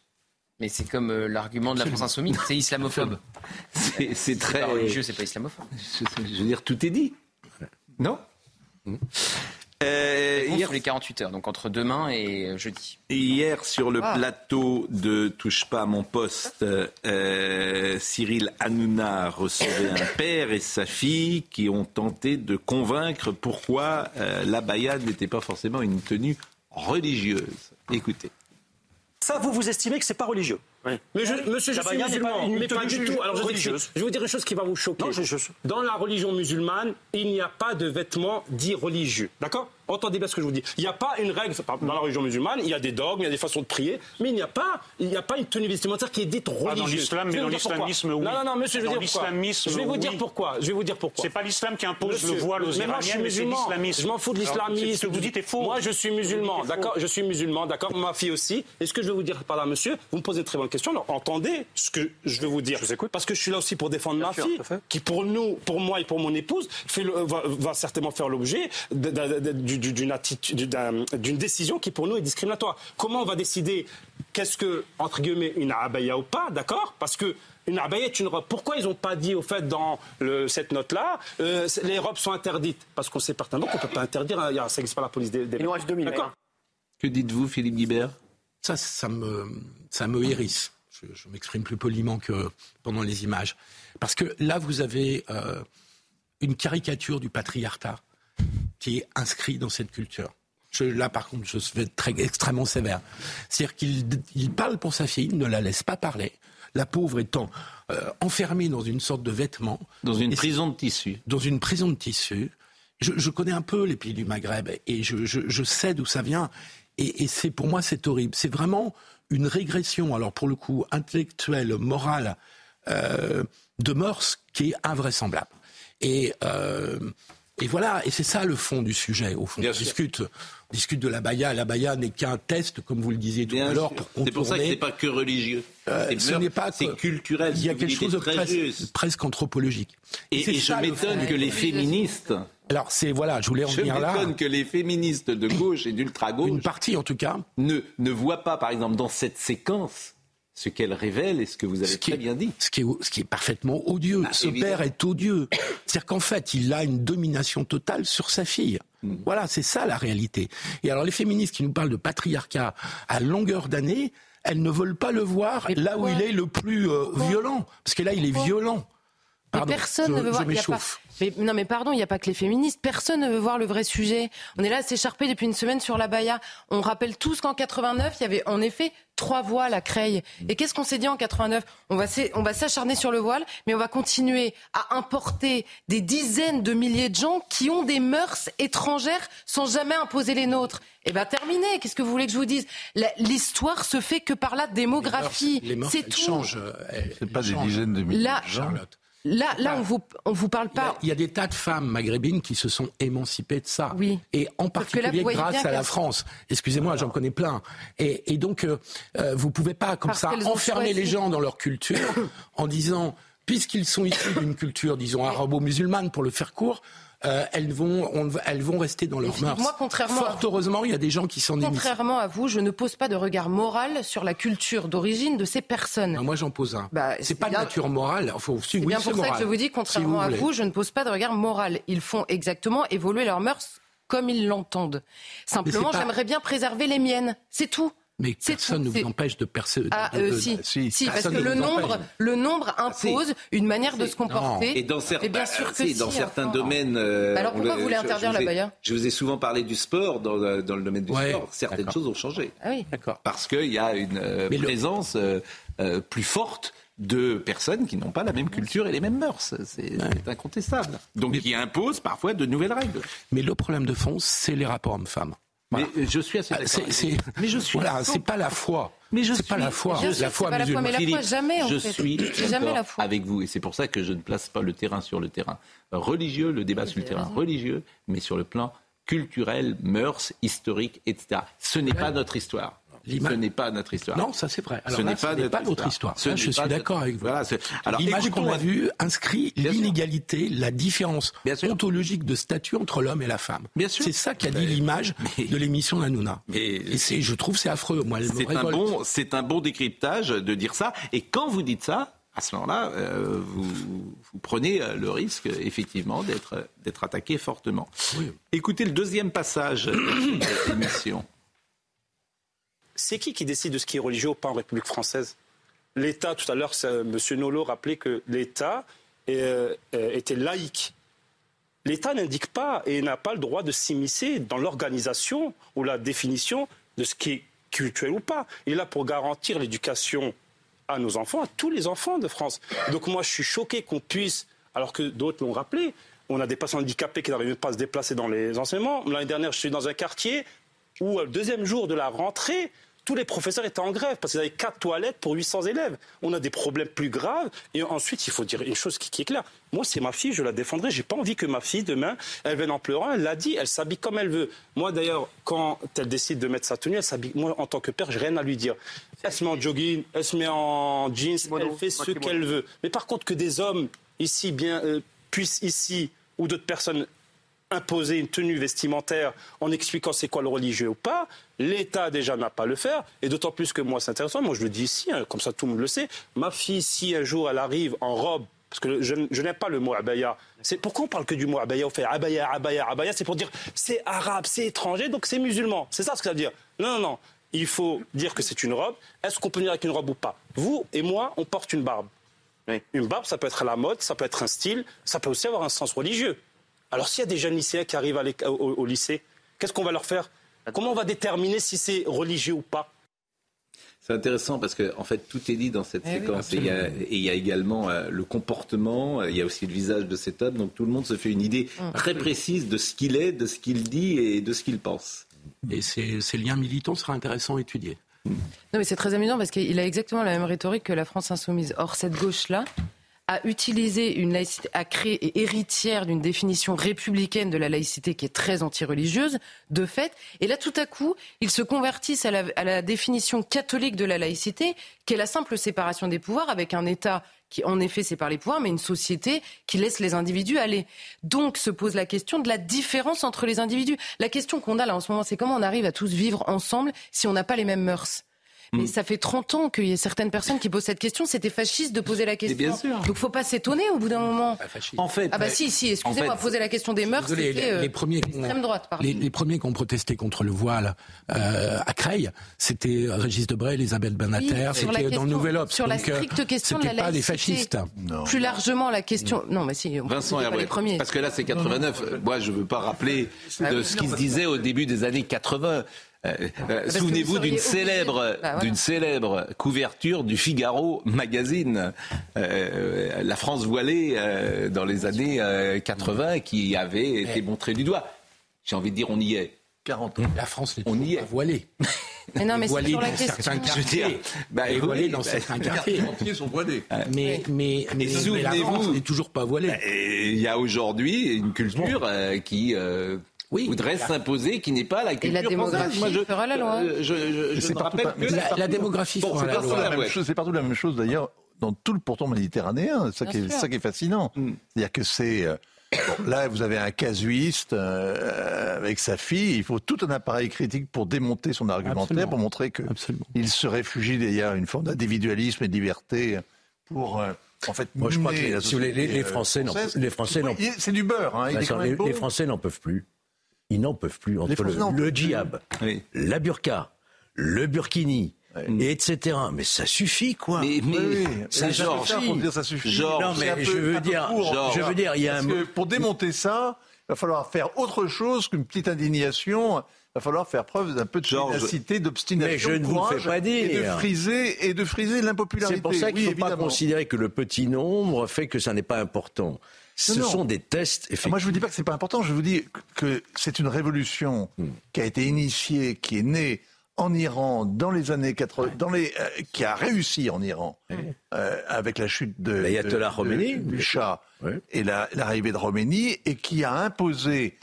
Mais c'est comme euh, l'argument de la France Insoumise, c'est islamophobe. C'est, c'est très. C'est pas religieux, c'est pas islamophobe. Je, je veux dire, tout est dit. Non ? mmh. Euh, hier sur les quarante-huit heures, donc entre demain et jeudi. Hier sur le ah. plateau de Touche pas à mon poste, euh, Cyril Hanouna recevait un père et sa fille qui ont tenté de convaincre pourquoi euh, l'abaya n'était pas forcément une tenue religieuse. Écoutez. Ça, vous vous estimez que c'est pas religieux ? Oui. Mais je, monsieur, je suis musulman, mais pas du tout. Alors, je vais vous dire une chose qui va vous choquer. Non, je, je... Dans la religion musulmane, il n'y a pas de vêtements dits religieux. D'accord ? Entendez bien ce que je vous dis. Il n'y a pas une règle. Dans la religion musulmane, il y a des dogmes, il y a des façons de prier, mais il n'y a pas, il n'y a pas une tenue vestimentaire qui est dite religieuse. Ah, dans l'islam, mais dans l'islamisme, oui. Non, non, non, monsieur, je vais vous dire pourquoi. Je vais vous dire pourquoi. Je vais vous dire pourquoi. C'est pas l'islam qui impose monsieur, le voile aux Iraniens, mais c'est l'islamisme. Je m'en fous de l'islamisme. Ce que vous dites est faux. Moi, je suis musulman, d'accord ? Je suis musulman, d'accord ? Ma fille aussi. Et ce que je vais vous dire par là, monsieur, vous me posez une très bonne question. Alors, entendez ce que je vais vous dire. Je vous écoute. Parce que je suis là aussi pour défendre ma fille, qui pour nous, pour moi et pour mon épouse, va certainement faire l'objet d'une attitude, d'une décision qui pour nous est discriminatoire. Comment on va décider qu'est-ce que, entre guillemets, une abaya ou pas, d'accord ? Parce que une abaya est une robe. Pourquoi ils n'ont pas dit, au fait, dans le, cette note-là, euh, les robes sont interdites ? Parce qu'on sait pertinemment qu'on ne peut pas interdire, hein, ça n'existe pas la police des... des... Il nous reste deux minutes. D'accord. Que dites-vous, Philippe Guibert ? Ça, ça me, ça me hérisse. Je, je m'exprime plus poliment que pendant les images. Parce que là, vous avez euh, une caricature du patriarcat qui est inscrit dans cette culture. Je, là, par contre, je vais être très, extrêmement sévère. C'est-à-dire qu'il il parle pour sa fille, il ne la laisse pas parler. La pauvre étant euh, enfermée dans une sorte de vêtement. Dans une prison de tissu. Dans une prison de tissu. Je, je connais un peu les pays du Maghreb et je, je, je sais d'où ça vient. Et, et c'est, pour moi, c'est horrible. C'est vraiment une régression, alors pour le coup, intellectuelle, morale, euh, de mœurs qui est invraisemblable. Et... Euh, Et voilà, et c'est ça le fond du sujet, au fond. Bien on sûr. discute, on discute de l'abaya. L'abaya n'est qu'un test, comme vous le disiez tout à l'heure, pour contourner. C'est pour ça que ce n'est pas que religieux. Euh, c'est ce n'est pas que, culturel. Il y a quelque chose de presque, presque anthropologique. Et, et, et je m'étonne que les féministes... Alors, c'est, voilà, je voulais en venir là. Je m'étonne que les féministes de gauche et d'ultra-gauche... Une partie, en tout cas. Ne, ne voient pas, par exemple, dans cette séquence... ce qu'elle révèle et ce que vous avez très bien dit. Ce qui est, ce qui est parfaitement odieux. Ce père est odieux. C'est-à-dire qu'en fait, il a une domination totale sur sa fille. Mmh. Voilà, c'est ça la réalité. Et alors les féministes qui nous parlent de patriarcat à longueur d'année, elles ne veulent pas le voir là où il est le plus euh, violent. Parce que là, il est violent. Pardon, personne je, ne veut voir, je m'échauffe. Pas, mais, non mais pardon, il n'y a pas que les féministes. Personne ne veut voir le vrai sujet. On est là à s'écharper depuis une semaine sur l'abaya. On rappelle tous qu'en quatre-vingt-neuf, il y avait en effet trois voiles à Creil. Et qu'est-ce qu'on s'est dit en quatre-vingt-neuf ? On va s'acharner sur le voile, mais on va continuer à importer des dizaines de milliers de gens qui ont des mœurs étrangères sans jamais imposer les nôtres. Eh bien, terminé. Qu'est-ce que vous voulez que je vous dise ? L'histoire se fait que par la démographie. Les mœurs, les mœurs, c'est tout. Changent, elles, c'est pas des changent. Dizaines de milliers de gens. Là, là, on vous, on vous parle pas. Il y a des tas de femmes maghrébines qui se sont émancipées de ça. Oui. Et en particulier là, grâce à la France. Excusez-moi, j'en connais plein. Et, et donc, euh, vous pouvez pas, comme Parce ça, enfermer les gens dans leur culture en disant, puisqu'ils sont issus d'une culture, disons, arabo-musulmane, pour le faire court, Euh, elles vont, on, elles vont rester dans leurs mœurs. Moi, contrairement Fort à... heureusement, il y a des gens qui s'en émissent. Contrairement à vous, je ne pose pas de regard moral sur la culture d'origine de ces personnes. Non, moi, j'en pose un. Bah, c'est, c'est pas bien... de nature morale. Enfin, oui, c'est bien pour c'est ça moral. Que je vous dis, contrairement si vous à vous, je ne pose pas de regard moral. Ils font exactement évoluer leurs mœurs comme ils l'entendent. Simplement, pas... j'aimerais bien préserver les miennes. C'est tout. Mais c'est personne tout. ne vous c'est... empêche de percer. Ah, euh, de... si, si, si parce que le nombre, le nombre impose ah, une manière c'est... de se comporter. Non. Et dans certains, et bien sûr que si, dans si, certains enfin... domaines. Euh, alors pourquoi le... vous voulez interdire la baïa ? Je vous ai souvent parlé du sport, dans, dans le domaine du ouais, sport. Certaines d'accord. choses ont changé. Ah oui, d'accord. Parce qu'il y a une euh, présence le... euh, plus forte de personnes qui n'ont pas la même culture et les mêmes mœurs. C'est, ouais. c'est incontestable. Donc qui imposent parfois de nouvelles règles. Mais le problème de fond, c'est les rapports hommes-femmes. Voilà. Mais je suis assez d'accord. C'est, c'est... Mais je suis voilà, c'est pas la foi. Mais je c'est suis... pas la foi. Sûr, la foi pas musulmane. La foi, mais la foi, jamais, en je fait. suis jamais la foi. Avec vous, et c'est pour ça que je ne place pas le terrain sur le terrain religieux, le débat vous sur le terrain raison. religieux, mais sur le plan culturel, mœurs, historique, et cetera. Ce n'est ouais. pas notre histoire. L'image... Ce n'est pas notre histoire. Non, ça c'est vrai. Alors ce là, n'est pas, ce n'est pas notre histoire. histoire. Là, je suis d'accord notre... avec vous. Voilà, alors, l'image écoutons... qu'on a vue inscrit Bien l'inégalité, sûr. la différence ontologique de statut entre l'homme et la femme. Bien sûr. C'est ça qu'a dit l'image mais... de l'émission d'Hanouna. Mais... Et c'est, je trouve c'est affreux. Moi, c'est, me un bon, c'est un bon décryptage de dire ça. Et quand vous dites ça, à ce moment-là, euh, vous, vous prenez le risque, effectivement, d'être, d'être attaqué fortement. Oui. Écoutez le deuxième passage de cette émission. C'est qui qui décide de ce qui est religieux ou pas en République française ? L'État, tout à l'heure, M. Nolot rappelait que l'État euh, était laïque. L'État n'indique pas et n'a pas le droit de s'immiscer dans l'organisation ou la définition de ce qui est culturel ou pas. Il est là pour garantir l'éducation à nos enfants, à tous les enfants de France. Donc moi, je suis choqué qu'on puisse, alors que d'autres l'ont rappelé, on a des patients handicapés qui n'arrivent même pas à se déplacer dans les enseignements. L'année dernière, je suis dans un quartier où, le deuxième jour de la rentrée, tous les professeurs étaient en grève parce qu'ils avaient quatre toilettes pour huit cents élèves. On a des problèmes plus graves. Et ensuite, il faut dire une chose qui, qui est claire. Moi, c'est ma fille, je la défendrai. Je n'ai pas envie que ma fille, demain, elle vienne en pleurant. Elle l'a dit, elle s'habille comme elle veut. Moi, d'ailleurs, quand elle décide de mettre sa tenue, elle s'habille. Moi, en tant que père, je n'ai rien à lui dire. Elle se met en jogging, elle se met en jeans, elle fait ce qu'elle veut. Mais par contre, que des hommes ici bien, euh, puissent ici, ou d'autres personnes, imposer une tenue vestimentaire en expliquant c'est quoi le religieux ou pas, l'État déjà n'a pas à le faire, et d'autant plus que moi c'est intéressant, moi je le dis ici, hein, comme ça tout le monde le sait, ma fille si un jour elle arrive en robe, parce que je, je n'aime pas le mot abaya, c'est pourquoi on parle que du mot abaya, on fait abaya, abaya, abaya, c'est pour dire c'est arabe, c'est étranger, donc c'est musulman, c'est ça ce que ça veut dire. Non, non, non, il faut dire que c'est une robe, est-ce qu'on peut venir avec une robe ou pas? Vous et moi, on porte une barbe. Oui. Une barbe, ça peut être à la mode, ça peut être un style, ça peut aussi avoir un sens religieux. Alors s'il y a des jeunes lycéens qui arrivent à au, au lycée, qu'est-ce qu'on va leur faire? Comment on va déterminer si c'est religieux ou pas? C'est intéressant parce que en fait tout est dit dans cette eh séquence. Oui, et, il y a, et il y a également euh, le comportement, euh, il y a aussi le visage de cet homme. Donc tout le monde se fait une idée mmh. très précise de ce qu'il est, de ce qu'il dit et de ce qu'il pense. Et ces, ces liens militants seraient intéressants à étudier. Mmh. Non mais c'est très amusant parce qu'il a exactement la même rhétorique que la France insoumise. Or cette gauche-là à utiliser une laïcité, à créer et héritière d'une définition républicaine de la laïcité qui est très anti-religieuse, de fait. Et là, tout à coup, ils se convertissent à la, à la définition catholique de la laïcité, qui est la simple séparation des pouvoirs, avec un État qui, en effet, sépare les pouvoirs, mais une société qui laisse les individus aller. Donc, se pose la question de la différence entre les individus. La question qu'on a là en ce moment, c'est comment on arrive à tous vivre ensemble si on n'a pas les mêmes mœurs ? Mais mmh. ça fait trente ans qu'il y a certaines personnes qui posent cette question. C'était fasciste de poser la question. Bien sûr. Donc, il ne faut pas s'étonner au bout d'un moment. Pas en fait, ah bah si, si, excusez-moi, en fait, poser la question des mœurs, désolé, c'était euh, les premiers, extrême droite. Pardon. Les, les premiers qui ont protesté contre le voile euh, à Creil, c'était Régis Debray, Elisabeth Badinter, oui, c'était question, dans le Nouvel Obs. Sur la stricte donc, question de la laïcité. Pas les fascistes. Non. Plus largement, la question... Non, non mais si, on Vincent Herbray, parce que là, c'est quatre-vingt-neuf. Non, non. Moi, je ne veux pas rappeler de ce qui se disait au début des années quatre-vingts. Euh, euh, souvenez-vous d'une célèbre, bah, voilà. d'une célèbre couverture du Figaro magazine, euh, La France voilée euh, dans les années euh, quatre-vingts qui avait ouais. été montrée du doigt. J'ai envie de dire on y est. quarante ans. La France n'est on y pas est. Voilée. Mais non, mais c'est sur la question. Bah, et voilée dans certains quartiers. Les quartiers sont voilés. Mais, mais, mais, mais la France n'est toujours pas voilée. Il bah, y a aujourd'hui une culture euh, qui... Euh, Oui, voudrait la... s'imposer qui n'est pas la culture. Et la démographie Moi, je... fera la loi. Je, je, je, je rappelle pas... que la, la, la démographie bon, fera la loi. La même chose, c'est partout la même chose d'ailleurs dans tout le pourtour méditerranéen. Ça qui est, ça qui est fascinant, mm. c'est-à-dire que c'est bon, là vous avez un casuiste euh, avec sa fille. Il faut tout un appareil critique pour démonter son argumentaire, Absolument. pour montrer que Absolument. il se réfugie derrière une forme d'individualisme et de liberté pour. Euh, En fait, moi, je crois que les, si les, les, les Français, non, les Français, non, c'est du beurre. Hein, bah, les, les Français n'en peuvent plus. Ils n'en peuvent plus entre le, le djihad, oui. la burqa, le burkini, oui. et etc. Mais ça suffit quoi. Mais, mais oui, ça Georges, ça suffit. Georges, non mais je, peu, veux dire, Georges, je veux dire, il y a un... que pour démonter ça, il va falloir faire autre chose qu'une petite indignation. Il va falloir faire preuve d'un peu de ténacité, d'obstination, mais je ne vous fais pas dire. Et de friser et de friser l'impopularité. C'est pour ça qu'il ne oui, faut évidemment. pas considérer que le petit nombre fait que ça n'est pas important. Ce non, non. sont des tests effectués. Moi, je ne vous dis pas que ce n'est pas important. Je vous dis que c'est une révolution mmh. qui a été initiée, qui est née en Iran dans les années quatre-vingts, dans les, euh, qui a réussi en Iran mmh. euh, avec la chute de l'ayatollah Khomeini, du Shah oui. et la, l'arrivée de Khomeini, et qui a imposé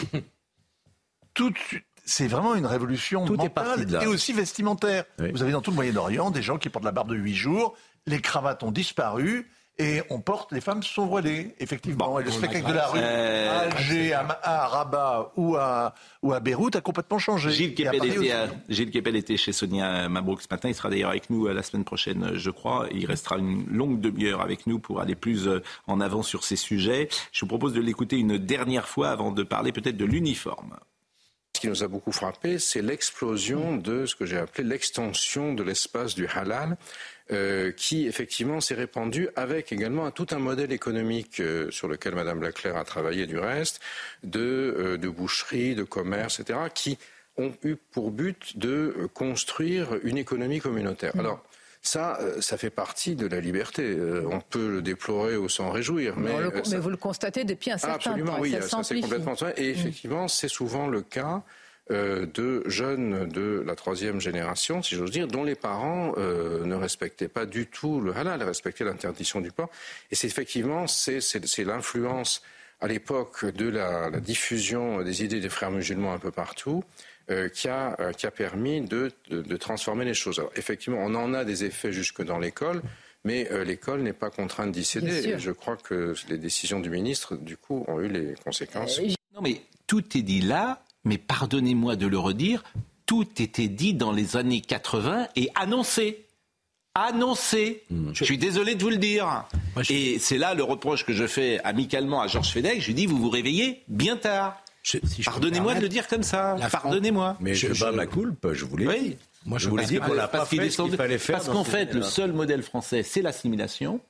toute. C'est vraiment une révolution tout mentale et aussi vestimentaire. Oui. Vous avez dans tout le Moyen-Orient des gens qui portent la barbe de huit jours, les cravates ont disparu. Et on porte, les femmes sont voilées, effectivement. Bon, et le spectacle de la rue à Alger, à, à Rabat ou à, ou à Beyrouth a complètement changé. Gilles Kepel, était, à, Gilles Kepel était chez Sonia Mabrouk ce matin. Il sera d'ailleurs avec nous la semaine prochaine, je crois. Il restera une longue demi-heure avec nous pour aller plus en avant sur ces sujets. Je vous propose de l'écouter une dernière fois avant de parler peut-être de l'uniforme. Ce qui nous a beaucoup frappé, c'est l'explosion de ce que j'ai appelé l'extension de l'espace du halal, Euh, qui effectivement s'est répandu avec également un, tout un modèle économique euh, sur lequel Madame Leclerc a travaillé du reste, de, euh, de boucherie, de commerce, et cetera, qui ont eu pour but de construire une économie communautaire. Alors, Ça, ça fait partie de la liberté. On peut le déplorer ou s'en réjouir. Mais, mais, le, ça... mais vous le constatez depuis un certain absolument, temps. Absolument, oui. Ça, ça c'est complètement vrai. Et effectivement, mmh. c'est souvent le cas euh, de jeunes de la troisième génération, si j'ose dire, dont les parents euh, ne respectaient pas du tout le halal, respectaient l'interdiction du porc. Et c'est effectivement, c'est, c'est, c'est l'influence à l'époque de la, la diffusion des idées des frères musulmans un peu partout, Euh, qui, a, euh, qui a permis de, de, de transformer les choses. Alors, effectivement, on en a des effets jusque dans l'école, mais euh, l'école n'est pas contrainte d'y céder. Et je crois que les décisions du ministre, du coup, ont eu les conséquences. Non, mais tout est dit là, mais pardonnez-moi de le redire, tout était dit dans les années quatre-vingts et annoncé. Annoncé. Mmh. Je suis désolé de vous le dire. Moi, je... Et c'est là le reproche que je fais amicalement à Georges Fenech. Je lui dis, vous vous réveillez bien tard. Je, si je Pardonnez-moi de le dire comme ça. Pardonnez-moi. Mais je, je bats ma culpe, je vous l'ai oui. dit. Moi, je, je vous l'ai dit qu'on n'a pas fait ce qu'il fallait faire. Parce qu'en fait, le seul modèle français, c'est l'assimilation.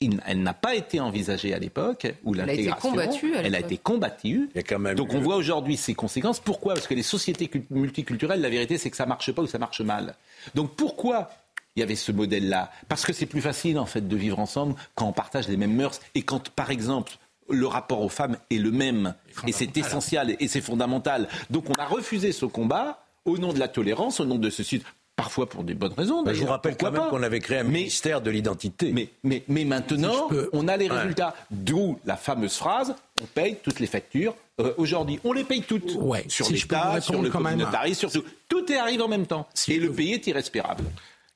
Il, elle n'a pas été envisagée à l'époque, ou l'intégration. Elle a été combattue. Elle a été combattue. Quand même Donc eu... on voit aujourd'hui ses conséquences. Pourquoi ? Parce que les sociétés multiculturelles, la vérité, c'est que ça ne marche pas ou ça marche mal. Donc pourquoi il y avait ce modèle-là ? Parce que c'est plus facile, en fait, de vivre ensemble quand on partage les mêmes mœurs et quand, par exemple... le rapport aux femmes est le même. Et c'est essentiel et c'est fondamental. Donc on a refusé ce combat au nom de la tolérance, au nom de ce sujet, parfois pour des bonnes raisons. Ben je vous rappelle quand même pas. qu'on avait créé un mais, ministère de l'identité. Mais, mais, mais maintenant, si on a les résultats. Ouais. D'où la fameuse phrase, on paye toutes les factures euh, aujourd'hui. On les paye toutes. Ouais. Sur si l'État, sur le communautarisme, surtout. Tout est arrivé en même temps. Si et le peux. pays est irrespirable.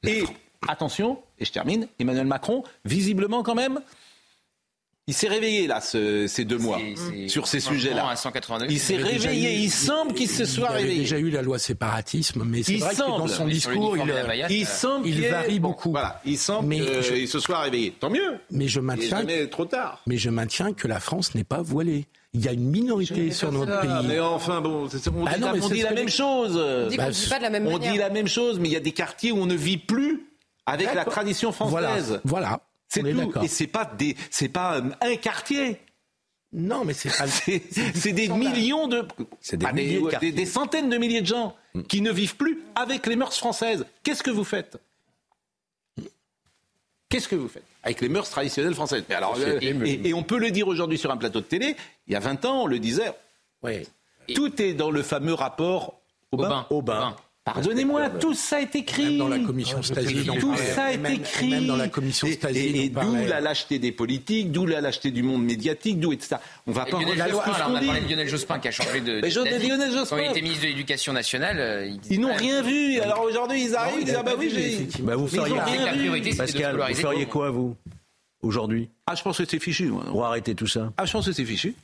La et, France. attention, et je termine, Emmanuel Macron, visiblement quand même... Il s'est réveillé là ce, ces deux mois c'est, c'est sur ces sujets-là. Il s'est il réveillé. Eu, il semble qu'il il, se soit il réveillé. Il a déjà eu la loi séparatisme, mais c'est il vrai semble, que dans son discours, il, Lavaillette, il, semble il varie bon, beaucoup. Voilà, il semble qu'il se soit réveillé. Tant mieux. Mais je maintiens. Il est trop tard. Mais je maintiens que la France n'est pas voilée. Il y a une minorité sur notre ça, pays. Mais enfin, bon, c'est, on bah dit, non, la, on dit la même chose. On dit, bah, on dit pas de la même on manière. On dit la même chose, mais il y a des quartiers où on ne vit plus avec la tradition française. Voilà. C'est tout. D'accord. Et c'est pas des, c'est pas un quartier. Non, mais c'est pas. c'est, c'est, c'est des millions de, c'est des, ah, milliers des, de des, des centaines de milliers de gens mmh. qui ne vivent plus avec les mœurs françaises. Qu'est-ce que vous faites ? Qu'est-ce que vous faites avec les mœurs traditionnelles françaises ? Mais alors, euh, et, et, et on peut le dire aujourd'hui sur un plateau de télé. Il y a vingt ans, on le disait. Ouais. Tout est dans le fameux rapport Aubin. Aubin. Pardonnez-moi, tout ça est écrit. Même dans la commission Stasi. Tout ça est écrit. Même dans la commission Stasi. Et, et d'où la lâcheté des politiques, d'où la lâcheté du monde médiatique, d'où et cetera. On va pas en refaire tout ce qu'on dit. On a parlé de Lionel Jospin qui a changé de. Mais Lionel Jospin. Quand il était ministre de l'Éducation nationale, ils, ils n'ont rien vu. Alors aujourd'hui, ils arrivent, ils disent ah bah oui, j'ai. Bah vous feriez quoi ? Pascal, vous feriez quoi vous aujourd'hui ? Ah, je pense que c'est fichu. Moi, pour arrêter tout ça. Ah, je pense que c'est fichu.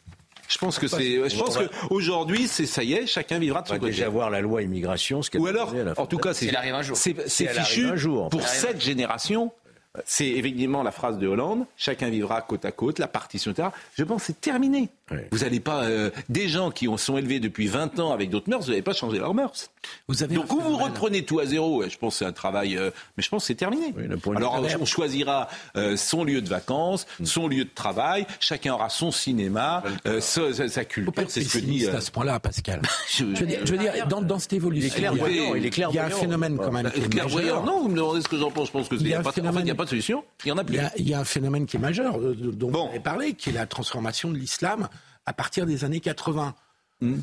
Je pense que c'est. Je pense que aujourd'hui, c'est ça y est, chacun vivra de son côté. Déjà voir la loi immigration, ce qui est. Ou alors, en tout cas, c'est c'est, c'est fichu pour cette génération. C'est évidemment la phrase de Hollande. Chacun vivra côte à côte, la partition, et cetera. Je pense que c'est terminé. Oui. Vous n'allez pas euh, des gens qui sont élevés depuis vingt ans avec d'autres mœurs, vous n'allez pas changer leurs mœurs. Vous avez Donc ou vous reprenez tout à zéro. Je pense que c'est un travail, euh, mais je pense que c'est terminé. Oui, alors on choisira euh, son lieu de vacances, mmh. son lieu de travail. Chacun aura son cinéma, euh, sa, sa culture. Pas c'est ce que dit euh... à ce point-là, Pascal. je, je, veux dire, je veux dire, dans, dans cette évolution, il, il, il y a un phénomène quand même. Clairvoyant. Non, vous me demandez ce que j'en pense. Je pense que il n'y a, a pas de solution. Il y en a plus. Il y a, il y a un phénomène qui est majeur, euh, dont bon. vous avez parlé, qui est la transformation de l'islam à partir des années quatre-vingts. Mmh.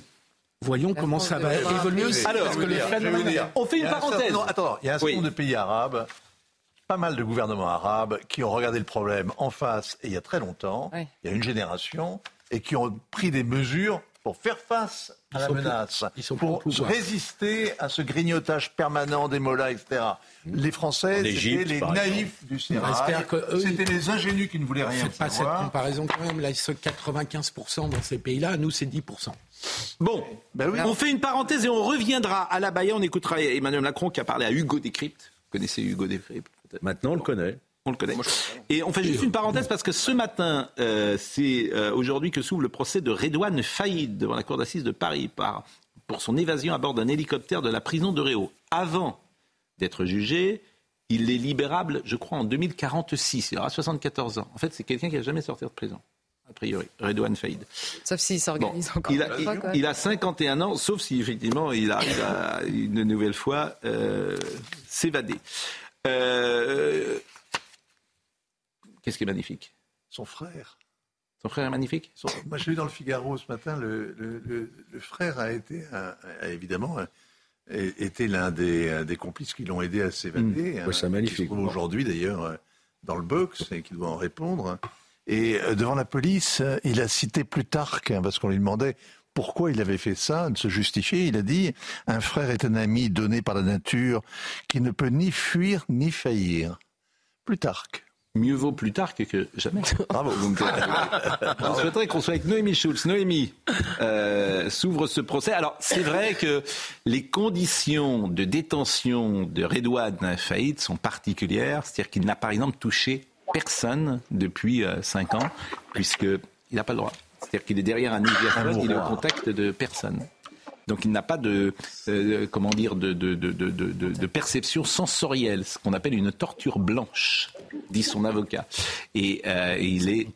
Voyons la comment France ça va évoluer aussi. Alors, parce que les dire, on fait une parenthèse. Un certain, non, attends, il y a un certain nombre oui. de pays arabes, pas mal de gouvernements arabes, qui ont regardé le problème en face, et il y a très longtemps, oui. il y a une génération, et qui ont pris des mesures pour faire face à ils la menace, plus, ils sont pour résister à ce grignotage permanent des mollahs, et cetera. Les Français, en Égypte, c'était les naïfs du Sahara, c'était les ingénus qui ne voulaient rien savoir. Faites pas cette comparaison quand même, là, ils sont quatre-vingt-quinze pour cent dans ces pays-là, nous c'est dix pour cent. Bon, ben oui. on fait une parenthèse et on reviendra à la Baïa, on écoutera Emmanuel Macron qui a parlé à Hugo Décrypte. Vous connaissez Hugo Décrypte peut-être. Maintenant on le connaît. On le connaît. Et on fait juste une parenthèse parce que ce matin, euh, c'est euh, aujourd'hui que s'ouvre le procès de Rédoine Faïd devant la cour d'assises de Paris par, pour son évasion à bord d'un hélicoptère de la prison de Réau. Avant d'être jugé, il est libérable, je crois, en deux mille quarante-six. Il aura soixante-quatorze ans. En fait, c'est quelqu'un qui n'a jamais sorti de prison, a priori, Rédoine Faïd. Sauf s'il s'organise bon, encore. Il a, fois, il, il a cinquante et un ans, sauf si, effectivement, il arrive à, une nouvelle fois, euh, s'évader. Euh... Qu'est-ce qui est magnifique ? Son frère. Son frère est magnifique. Son... Moi, j'ai lu dans le Figaro ce matin, le, le, le, le frère a été, un, a évidemment, un, était l'un des, des complices qui l'ont aidé à s'évader. Mmh. Ouais, c'est magnifique. Qui se trouve aujourd'hui, d'ailleurs, dans le box et qui doit en répondre. Et devant la police, il a cité Plutarque, parce qu'on lui demandait pourquoi il avait fait ça, de se justifier. Il a dit « Un frère est un ami donné par la nature qui ne peut ni fuir ni faillir. » Plutarque. Mieux vaut Plutarque que jamais. Bravo. Donc, on souhaiterait qu'on soit avec Noémie Schulz. Noémie, euh, s'ouvre ce procès. Alors, c'est vrai que les conditions de détention de Rédoine Faïd sont particulières. C'est-à-dire qu'il n'a, par exemple, touché personne depuis cinq euh, ans, puisqu'il n'a pas le droit. C'est-à-dire qu'il est derrière un iPhone, il est au contact de personne. Donc il n'a pas de, euh, comment dire, de, de, de, de, de, de perception sensorielle, ce qu'on appelle une torture blanche, dit son avocat. Et, euh, et il est...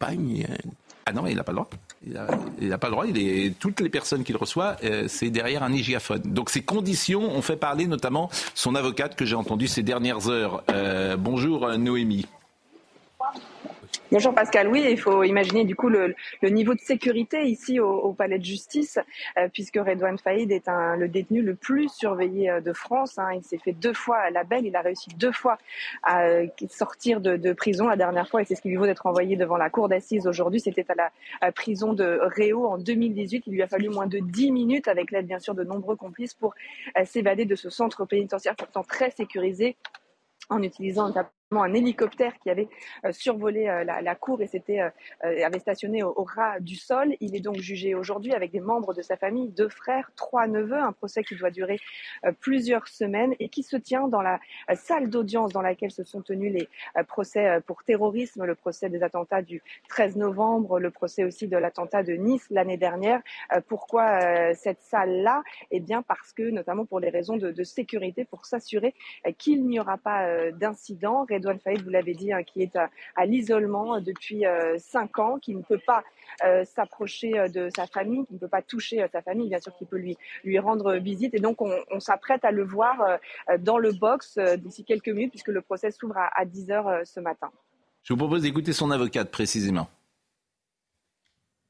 Ah non, il n'a pas le droit. Il n'a pas le droit. Il est... Toutes les personnes qu'il reçoit, euh, c'est derrière un hygiaphone. Donc ces conditions ont fait parler notamment son avocate que j'ai entendue ces dernières heures. Euh, bonjour Noémie. Bonjour Pascal, oui, il faut imaginer du coup le, le niveau de sécurité ici au, au palais de justice, euh, puisque Rédoine Faïd est un, le détenu le plus surveillé euh, de France. Hein. Il s'est fait deux fois la belle, il a réussi deux fois à euh, sortir de, de prison la dernière fois, et c'est ce qui lui vaut d'être envoyé devant la cour d'assises aujourd'hui. C'était à la à prison de Réau en deux mille dix-huit, il lui a fallu moins de dix minutes, avec l'aide bien sûr de nombreux complices, pour euh, s'évader de ce centre pénitentiaire pourtant très sécurisé, en utilisant notamment un hélicoptère qui avait euh, survolé euh, la, la cour et s'était euh, euh, avait stationné au, au ras du sol. Il est donc jugé aujourd'hui avec des membres de sa famille, deux frères, trois neveux, un procès qui doit durer euh, plusieurs semaines et qui se tient dans la euh, salle d'audience dans laquelle se sont tenus les euh, procès euh, pour terrorisme, le procès des attentats du treize novembre, le procès aussi de l'attentat de Nice l'année dernière. Euh, pourquoi euh, cette salle-là ? Eh bien parce que, notamment pour les raisons de, de sécurité, pour s'assurer euh, qu'il n'y aura pas euh, d'incident. Rédoine Faïd, vous l'avez dit, hein, qui est à, à l'isolement depuis cinq euh, ans, qui ne peut pas euh, s'approcher de sa famille, qui ne peut pas toucher euh, sa famille, bien sûr, qui peut lui, lui rendre visite. Et donc, on, on s'apprête à le voir euh, dans le box euh, d'ici quelques minutes, puisque le procès s'ouvre à, à dix heures euh, ce matin. Je vous propose d'écouter son avocate, précisément.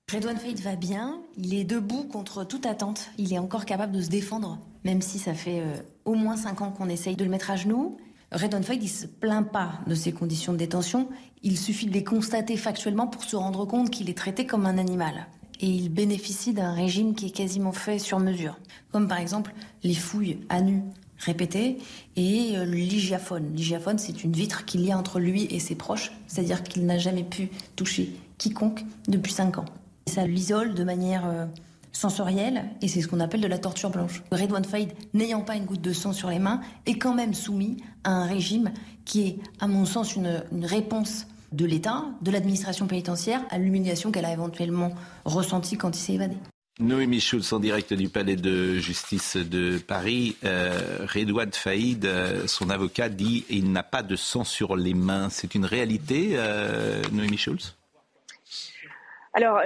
Rédoine Faïd va bien, il est debout contre toute attente, il est encore capable de se défendre, même si ça fait euh, au moins cinq ans qu'on essaye de le mettre à genoux. Rédoine Faïd, il ne se plaint pas de ses conditions de détention. Il suffit de les constater factuellement pour se rendre compte qu'il est traité comme un animal. Et il bénéficie d'un régime qui est quasiment fait sur mesure. Comme par exemple les fouilles à nu répétées et l'hygiaphone. L'hygiaphone, c'est une vitre qu'il y a entre lui et ses proches. C'est-à-dire qu'il n'a jamais pu toucher quiconque depuis cinq ans. Et ça l'isole de manière sensorielle et c'est ce qu'on appelle de la torture blanche. Rédoine Faïd, n'ayant pas une goutte de sang sur les mains, est quand même soumis à un régime qui est, à mon sens, une, une réponse de l'État, de l'administration pénitentiaire, à l'humiliation qu'elle a éventuellement ressentie quand il s'est évadé. Noémie Schulz en direct du palais de justice de Paris. Euh, Rédoine Faïd, euh, son avocat, dit « il n'a pas de sang sur les mains ». C'est une réalité, euh, Noémie Schulz ? Alors,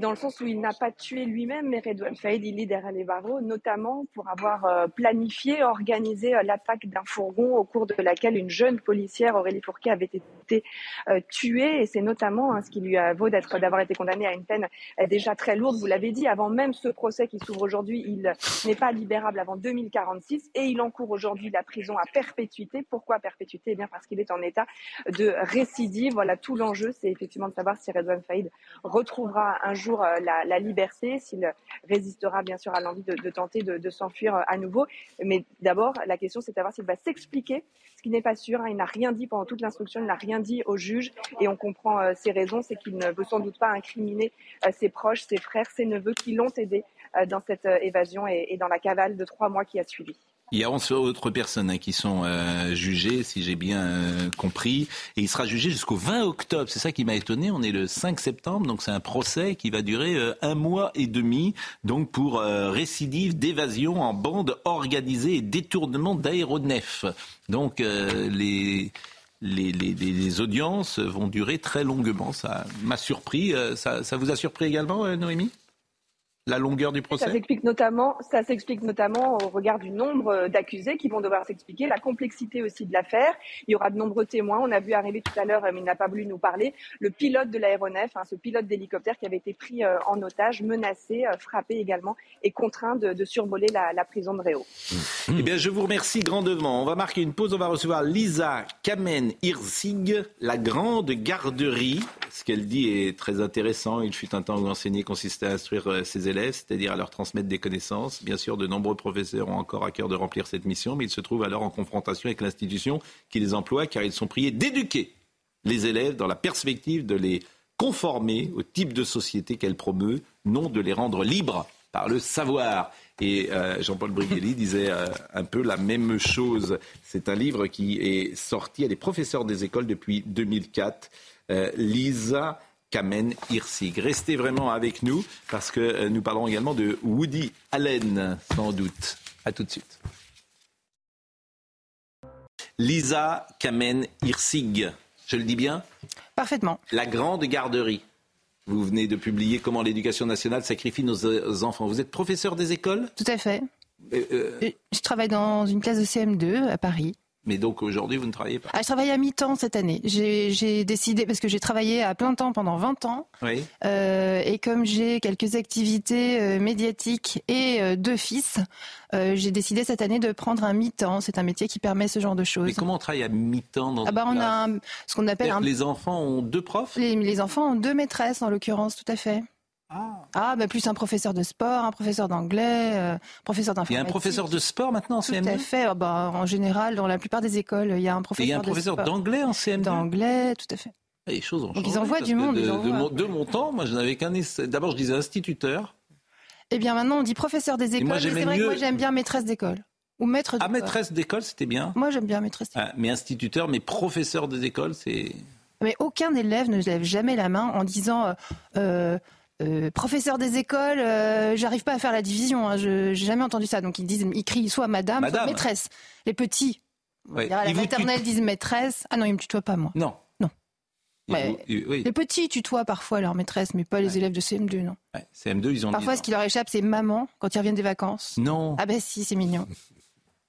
dans le sens où il n'a pas tué lui-même, mais Rédoine Faïd, il est derrière les barreaux, notamment pour avoir planifié, organisé l'attaque d'un fourgon au cours de laquelle une jeune policière, Aurélie Fouquet, avait été tuée. Et c'est notamment ce qui lui vaut d'être, d'avoir été condamné à une peine déjà très lourde. Vous l'avez dit, avant même ce procès qui s'ouvre aujourd'hui, il n'est pas libérable avant deux mille quarante-six. Et il encourt aujourd'hui la prison à perpétuité. Pourquoi perpétuité ? Eh bien, parce qu'il est en état de récidive. Voilà, tout l'enjeu, c'est effectivement de savoir si Rédoine Faïd retrouvera un jour la, la liberté, s'il résistera bien sûr à l'envie de, de tenter de, de s'enfuir à nouveau. Mais d'abord, la question c'est de savoir s'il va s'expliquer, ce qui n'est pas sûr. Hein. Il n'a rien dit pendant toute l'instruction, il n'a rien dit au juge et on comprend euh, ses raisons, c'est qu'il ne veut sans doute pas incriminer euh, ses proches, ses frères, ses neveux qui l'ont aidé euh, dans cette euh, évasion et, et dans la cavale de trois mois qui a suivi. Il y a onze autres personnes hein, qui sont euh, jugées, si j'ai bien euh, compris. Et il sera jugé jusqu'au vingt octobre. C'est ça qui m'a étonné. On est le cinq septembre, donc c'est un procès qui va durer euh, un mois et demi. Donc pour euh, récidive d'évasion en bande organisée et détournement d'aéronefs. Donc euh, les, les, les, les audiences vont durer très longuement. Ça m'a surpris. Euh, ça, ça vous a surpris également, euh, Noémie ? La longueur du procès. Ça s'explique notamment, ça s'explique notamment au regard du nombre d'accusés qui vont devoir s'expliquer, la complexité aussi de l'affaire. Il y aura de nombreux témoins. On a vu arriver tout à l'heure, mais il n'a pas voulu nous parler, le pilote de l'aéronef, hein, ce pilote d'hélicoptère qui avait été pris euh, en otage, menacé, euh, frappé également et contraint de, de survoler la, la prison de Réau. Mmh. Eh bien, je vous remercie grandement. On va marquer une pause. On va recevoir Lisa Kamen-Hirzig, la grande garderie. Ce qu'elle dit est très intéressant. Il fut un temps où enseigner consistait à instruire ses élèves, c'est-à-dire à leur transmettre des connaissances. Bien sûr, de nombreux professeurs ont encore à cœur de remplir cette mission, mais ils se trouvent alors en confrontation avec l'institution qui les emploie, car ils sont priés d'éduquer les élèves dans la perspective de les conformer au type de société qu'elle promeut, non de les rendre libres par le savoir. Et euh, Jean-Paul Brigelli disait euh, un peu la même chose. C'est un livre qui est sorti à des professeurs des écoles depuis deux mille quatre. Euh, Lisa Kamen-Hirzig. Restez vraiment avec nous parce que euh, nous parlerons également de Woody Allen, sans doute. À tout de suite. Lisa Kamen-Hirzig, je le dis bien ? Parfaitement. La grande garderie. Vous venez de publier Comment l'éducation nationale sacrifie nos enfants. Vous êtes professeur des écoles ? Tout à fait. Euh, euh... Je travaille dans une classe de C M deux à Paris. Mais donc aujourd'hui, vous ne travaillez pas ? Ah, je travaille à mi-temps cette année. J'ai, j'ai décidé, parce que j'ai travaillé à plein temps pendant vingt ans. Oui. Euh, et comme j'ai quelques activités euh, médiatiques et euh, deux fils, euh, j'ai décidé cette année de prendre un mi-temps. C'est un métier qui permet ce genre de choses. Mais comment on travaille à mi-temps dans ah bah, une on a un, ce qu'on appelle un... Les enfants ont deux profs ? les, les enfants ont deux maîtresses, en l'occurrence, tout à fait. Ah, ah bah plus un professeur de sport, un professeur d'anglais, un euh, professeur d'informatique. Il y a un professeur de sport maintenant en C M deux ? Tout à fait. Ah bah, en général, dans la plupart des écoles, il y a un professeur de sport. Et il y a un professeur d'anglais en C M deux ? D'anglais, tout à fait. Et les choses ont changé. Donc ils envoient du monde. De, ils envoient. De, mon, de mon temps, moi je n'avais qu'un... D'abord je disais instituteur. Eh bien maintenant on dit professeur des écoles, moi, mais c'est vrai mieux... que moi j'aime bien maîtresse d'école. Ou maître d'école. Ah, maîtresse d'école, c'était bien ? Moi j'aime bien maîtresse d'école. Ah, mais instituteur, mais professeur des écoles, c'est... Mais aucun élève ne lève jamais la main en disant... Euh, euh, Euh, professeur des écoles, euh, j'arrive pas à faire la division, hein, je j'ai jamais entendu ça. Donc ils disent, ils crient soit madame, madame. Soit maîtresse. Les petits, ouais. à la ils maternelle tut... disent maîtresse. Ah non, ils me tutoient pas moi. Non, non. Ouais. Vous... Oui. Les petits tutoient parfois leur maîtresse, mais pas les ouais. élèves de C M deux, non. Ouais. C M deux, ils ont. Parfois, ce qui leur échappe, c'est maman quand ils reviennent des vacances. Non. Ah ben si, c'est mignon.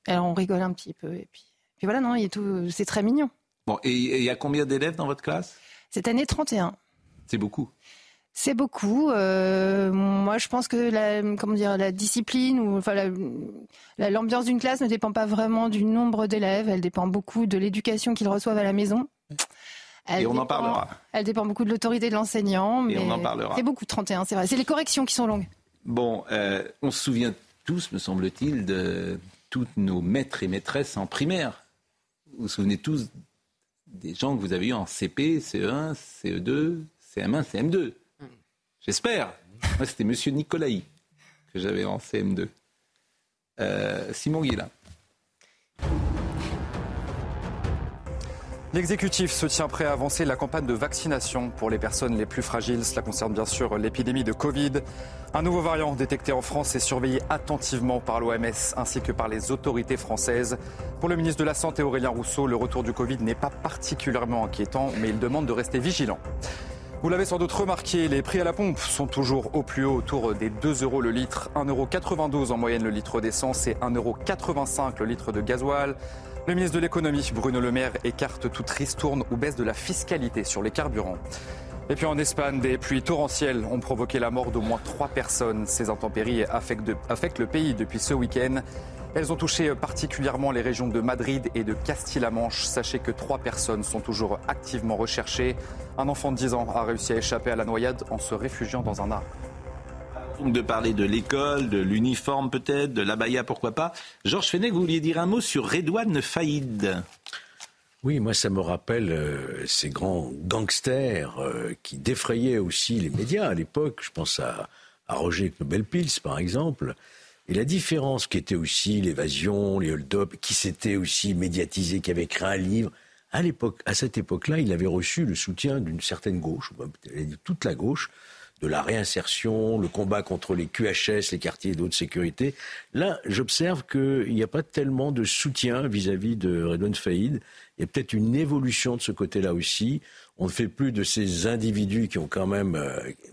Alors on rigole un petit peu et puis, puis voilà, non, il est tout, c'est très mignon. Bon, et il y a combien d'élèves dans votre classe ? Cette année, trente et un. C'est beaucoup. C'est beaucoup. Euh, moi, je pense que la, comment dire, la discipline ou enfin la, la, l'ambiance d'une classe ne dépend pas vraiment du nombre d'élèves. Elle dépend beaucoup de l'éducation qu'ils reçoivent à la maison. Elle Et on dépend, en parlera. Elle dépend beaucoup de l'autorité de l'enseignant. Et mais on en parlera. C'est beaucoup, trente et un, c'est vrai. C'est les corrections qui sont longues. Bon, euh, on se souvient tous, me semble-t-il, de toutes nos maîtres et maîtresses en primaire. Vous vous souvenez tous des gens que vous avez eus en C P, C E un, C E deux, C M un, C M deux. J'espère. Moi, c'était Monsieur Nicolaï que j'avais en C M deux. Euh, Simon Guilla. L'exécutif se tient prêt à avancer la campagne de vaccination pour les personnes les plus fragiles. Cela concerne bien sûr l'épidémie de Covid. Un nouveau variant détecté en France est surveillé attentivement par l'O M S ainsi que par les autorités françaises. Pour le ministre de la Santé, Aurélien Rousseau, le retour du Covid n'est pas particulièrement inquiétant, mais il demande de rester vigilant. Vous l'avez sans doute remarqué, les prix à la pompe sont toujours au plus haut, autour des deux euros le litre, un euro quatre-vingt-douze en moyenne le litre d'essence et un euro quatre-vingt-cinq le litre de gasoil. Le ministre de l'économie, Bruno Le Maire, écarte toute ristourne ou baisse de la fiscalité sur les carburants. Et puis en Espagne, des pluies torrentielles ont provoqué la mort d'au moins trois personnes. Ces intempéries affectent, de, affectent le pays depuis ce week-end. Elles ont touché particulièrement les régions de Madrid et de Castille-la-Manche. Sachez que trois personnes sont toujours activement recherchées. Un enfant de dix ans a réussi à échapper à la noyade en se réfugiant dans un arbre. Donc de parler de l'école, de l'uniforme peut-être, de l'abaya, pourquoi pas. Georges Fenech, vous vouliez dire un mot sur Rédoine Faïd. Oui, moi ça me rappelle euh, ces grands gangsters euh, qui défrayaient aussi les médias à l'époque. Je pense à, à Roger Knobelspiess par exemple. Et la différence qui était aussi l'évasion, les hold-up, qui s'était aussi médiatisé, qui avait créé un livre, à l'époque, à cette époque-là, il avait reçu le soutien d'une certaine gauche, toute la gauche, de la réinsertion, le combat contre les Q H S, les quartiers de haute sécurité. Là, j'observe qu'il n'y a pas tellement de soutien vis-à-vis de Rédoine Faïd. Il y a peut-être une évolution de ce côté-là aussi. On ne fait plus de ces individus qui ont quand même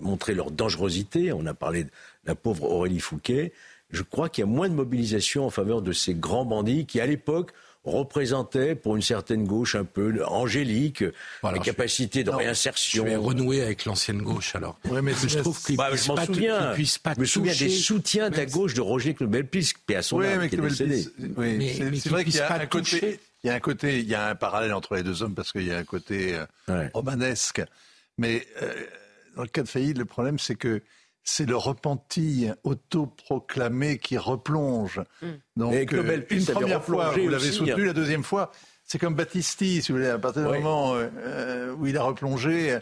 montré leur dangerosité. On a parlé de la pauvre Aurélie Fouquet. Je crois qu'il y a moins de mobilisation en faveur de ces grands bandits qui, à l'époque, représentaient pour une certaine gauche un peu angélique, voilà, la capacité vais... de non, réinsertion. Je vais renouer avec l'ancienne gauche, alors. Ouais, mais je trouve qu'il ne bah, puisse, puisse pas toucher. Je me souviens des soutiens de la gauche de Roger Knobelspiess, qui est à son oui, âme, qui est décédé. Oui, mais, c'est, mais c'est vrai qu'il y a un toucher. côté... Il y a un côté, il y a un parallèle entre les deux hommes parce qu'il y a un côté ouais. romanesque. Mais euh, dans le cas de Faïd, le problème, c'est que c'est le repenti autoproclamé qui replonge. Mmh. Donc, et euh, Nobel, une première fois, vous l'avez aussi, soutenu, hein. La deuxième fois, c'est comme Battisti, si vous voulez, à partir du oui. moment euh, où il a replongé,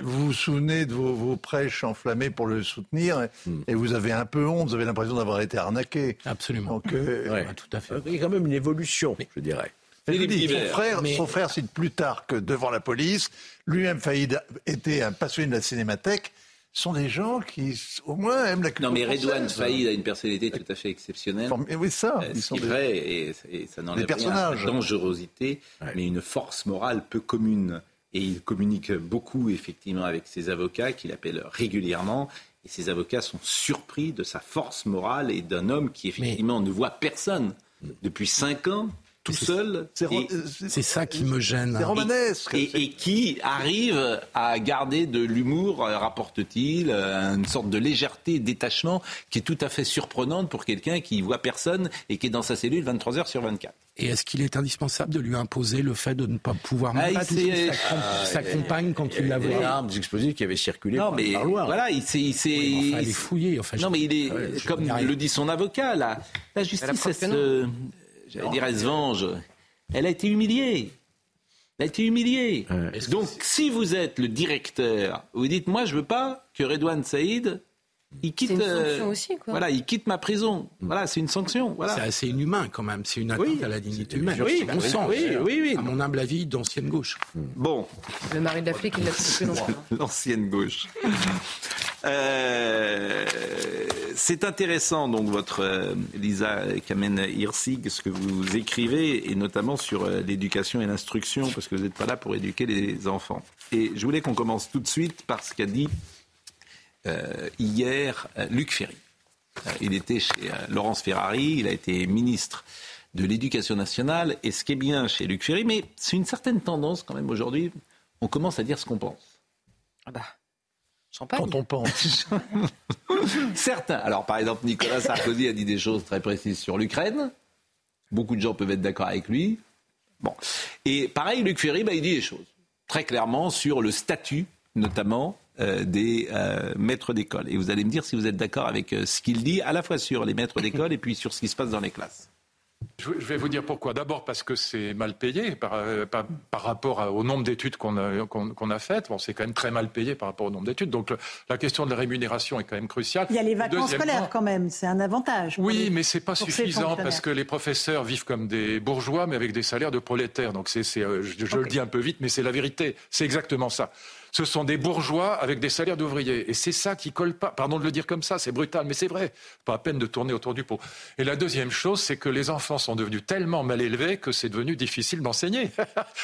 vous vous souvenez de vos, vos prêches enflammées pour le soutenir, mmh. et vous avez un peu honte, vous avez l'impression d'avoir été arnaqué. Absolument. Donc, euh, ouais. euh, tout à fait. Il y a quand même une évolution, mais, je dirais. Je dis, son frère, mais... son frère cite Plutarque devant la police, lui-même Faïd était un passionné de la cinémathèque, sont des gens qui, au moins, aiment la culture. Non, mais Rédoine Faïd a une personnalité tout à fait exceptionnelle. Mais oui, ça. Euh, ce qui est des... vrai, et, et ça n'enlève rien à sa dangerosité, ouais. mais une force morale peu commune. Et il communique beaucoup, effectivement, avec ses avocats, qu'il appelle régulièrement. Et ses avocats sont surpris de sa force morale et d'un homme qui, effectivement, mais... ne voit personne depuis cinq ans, tout c'est... seul. C'est... Et... c'est ça qui me gêne. C'est romanesque. Et, et, et qui arrive à garder de l'humour, rapporte-t-il, une sorte de légèreté, détachement, qui est tout à fait surprenante pour quelqu'un qui ne voit personne et qui est dans sa cellule vingt-trois heures sur vingt-quatre. Et est-ce qu'il est indispensable de lui imposer le fait de ne pas pouvoir ah, mettre sa, sa compagne quand il la voit ? Il y a des armes explosives qui avaient circulé dans le parloir. Voilà, il s'est... Il s'est oui, enfin, il est fouillé. Enfin, non, mais il est, ouais, comme le dit son avocat, la, la justice, elle se, j'allais dire, elle se venge. Elle a été humiliée. Elle a été humiliée. Ouais. Donc, si vous êtes le directeur, vous dites, moi, je ne veux pas que Rédoine Faïd... Il quitte, c'est une sanction aussi, quoi. Voilà, il quitte ma prison. Voilà, c'est une sanction. Voilà. C'est assez inhumain quand même. C'est une atteinte oui, à la dignité humaine. Oui, bon sens, oui, oui, oui. À mon humble avis, d'ancienne gauche. Bon. Le mari de la flic, il l'a fait plus longtemps. L'ancienne gauche. Euh, c'est intéressant, donc, votre euh, Lisa Kamen-Hirzig, ce que vous écrivez, et notamment sur euh, l'éducation et l'instruction, parce que vous n'êtes pas là pour éduquer les enfants. Et je voulais qu'on commence tout de suite par ce qu'a dit. Euh, hier, euh, Luc Ferry. Euh, il était chez euh, Laurence Ferrari, il a été ministre de l'Éducation nationale, et ce qui est bien chez Luc Ferry, mais c'est une certaine tendance quand même aujourd'hui, on commence à dire ce qu'on pense. Ah bah, champagne. Quand on pense. Certains. Alors par exemple, Nicolas Sarkozy a dit des choses très précises sur l'Ukraine, beaucoup de gens peuvent être d'accord avec lui. Bon. Et pareil, Luc Ferry, bah, il dit des choses très clairement sur le statut, notamment... Euh, des euh, maîtres d'école. Et vous allez me dire si vous êtes d'accord avec euh, ce qu'il dit, à la fois sur les maîtres d'école et puis sur ce qui se passe dans les classes. Je vais vous dire pourquoi. D'abord parce que c'est mal payé par, par, par rapport au nombre d'études qu'on a, qu'on, qu'on a faites. Bon, c'est quand même très mal payé par rapport au nombre d'études. Donc le, la question de la rémunération est quand même cruciale. Il y a les vacances Deuxième scolaires point, quand même, c'est un avantage. Oui, les, mais c'est pas suffisant parce que les professeurs vivent comme des bourgeois mais avec des salaires de prolétaires. Donc c'est, c'est, je, je okay. le dis un peu vite, mais c'est la vérité. C'est exactement ça. Ce sont des bourgeois avec des salaires d'ouvriers. Et c'est ça qui colle pas. Pardon de le dire comme ça, c'est brutal, mais c'est vrai. Pas à peine de tourner autour du pot. Et la deuxième chose, c'est que les enfants sont devenus tellement mal élevés que c'est devenu difficile d'enseigner.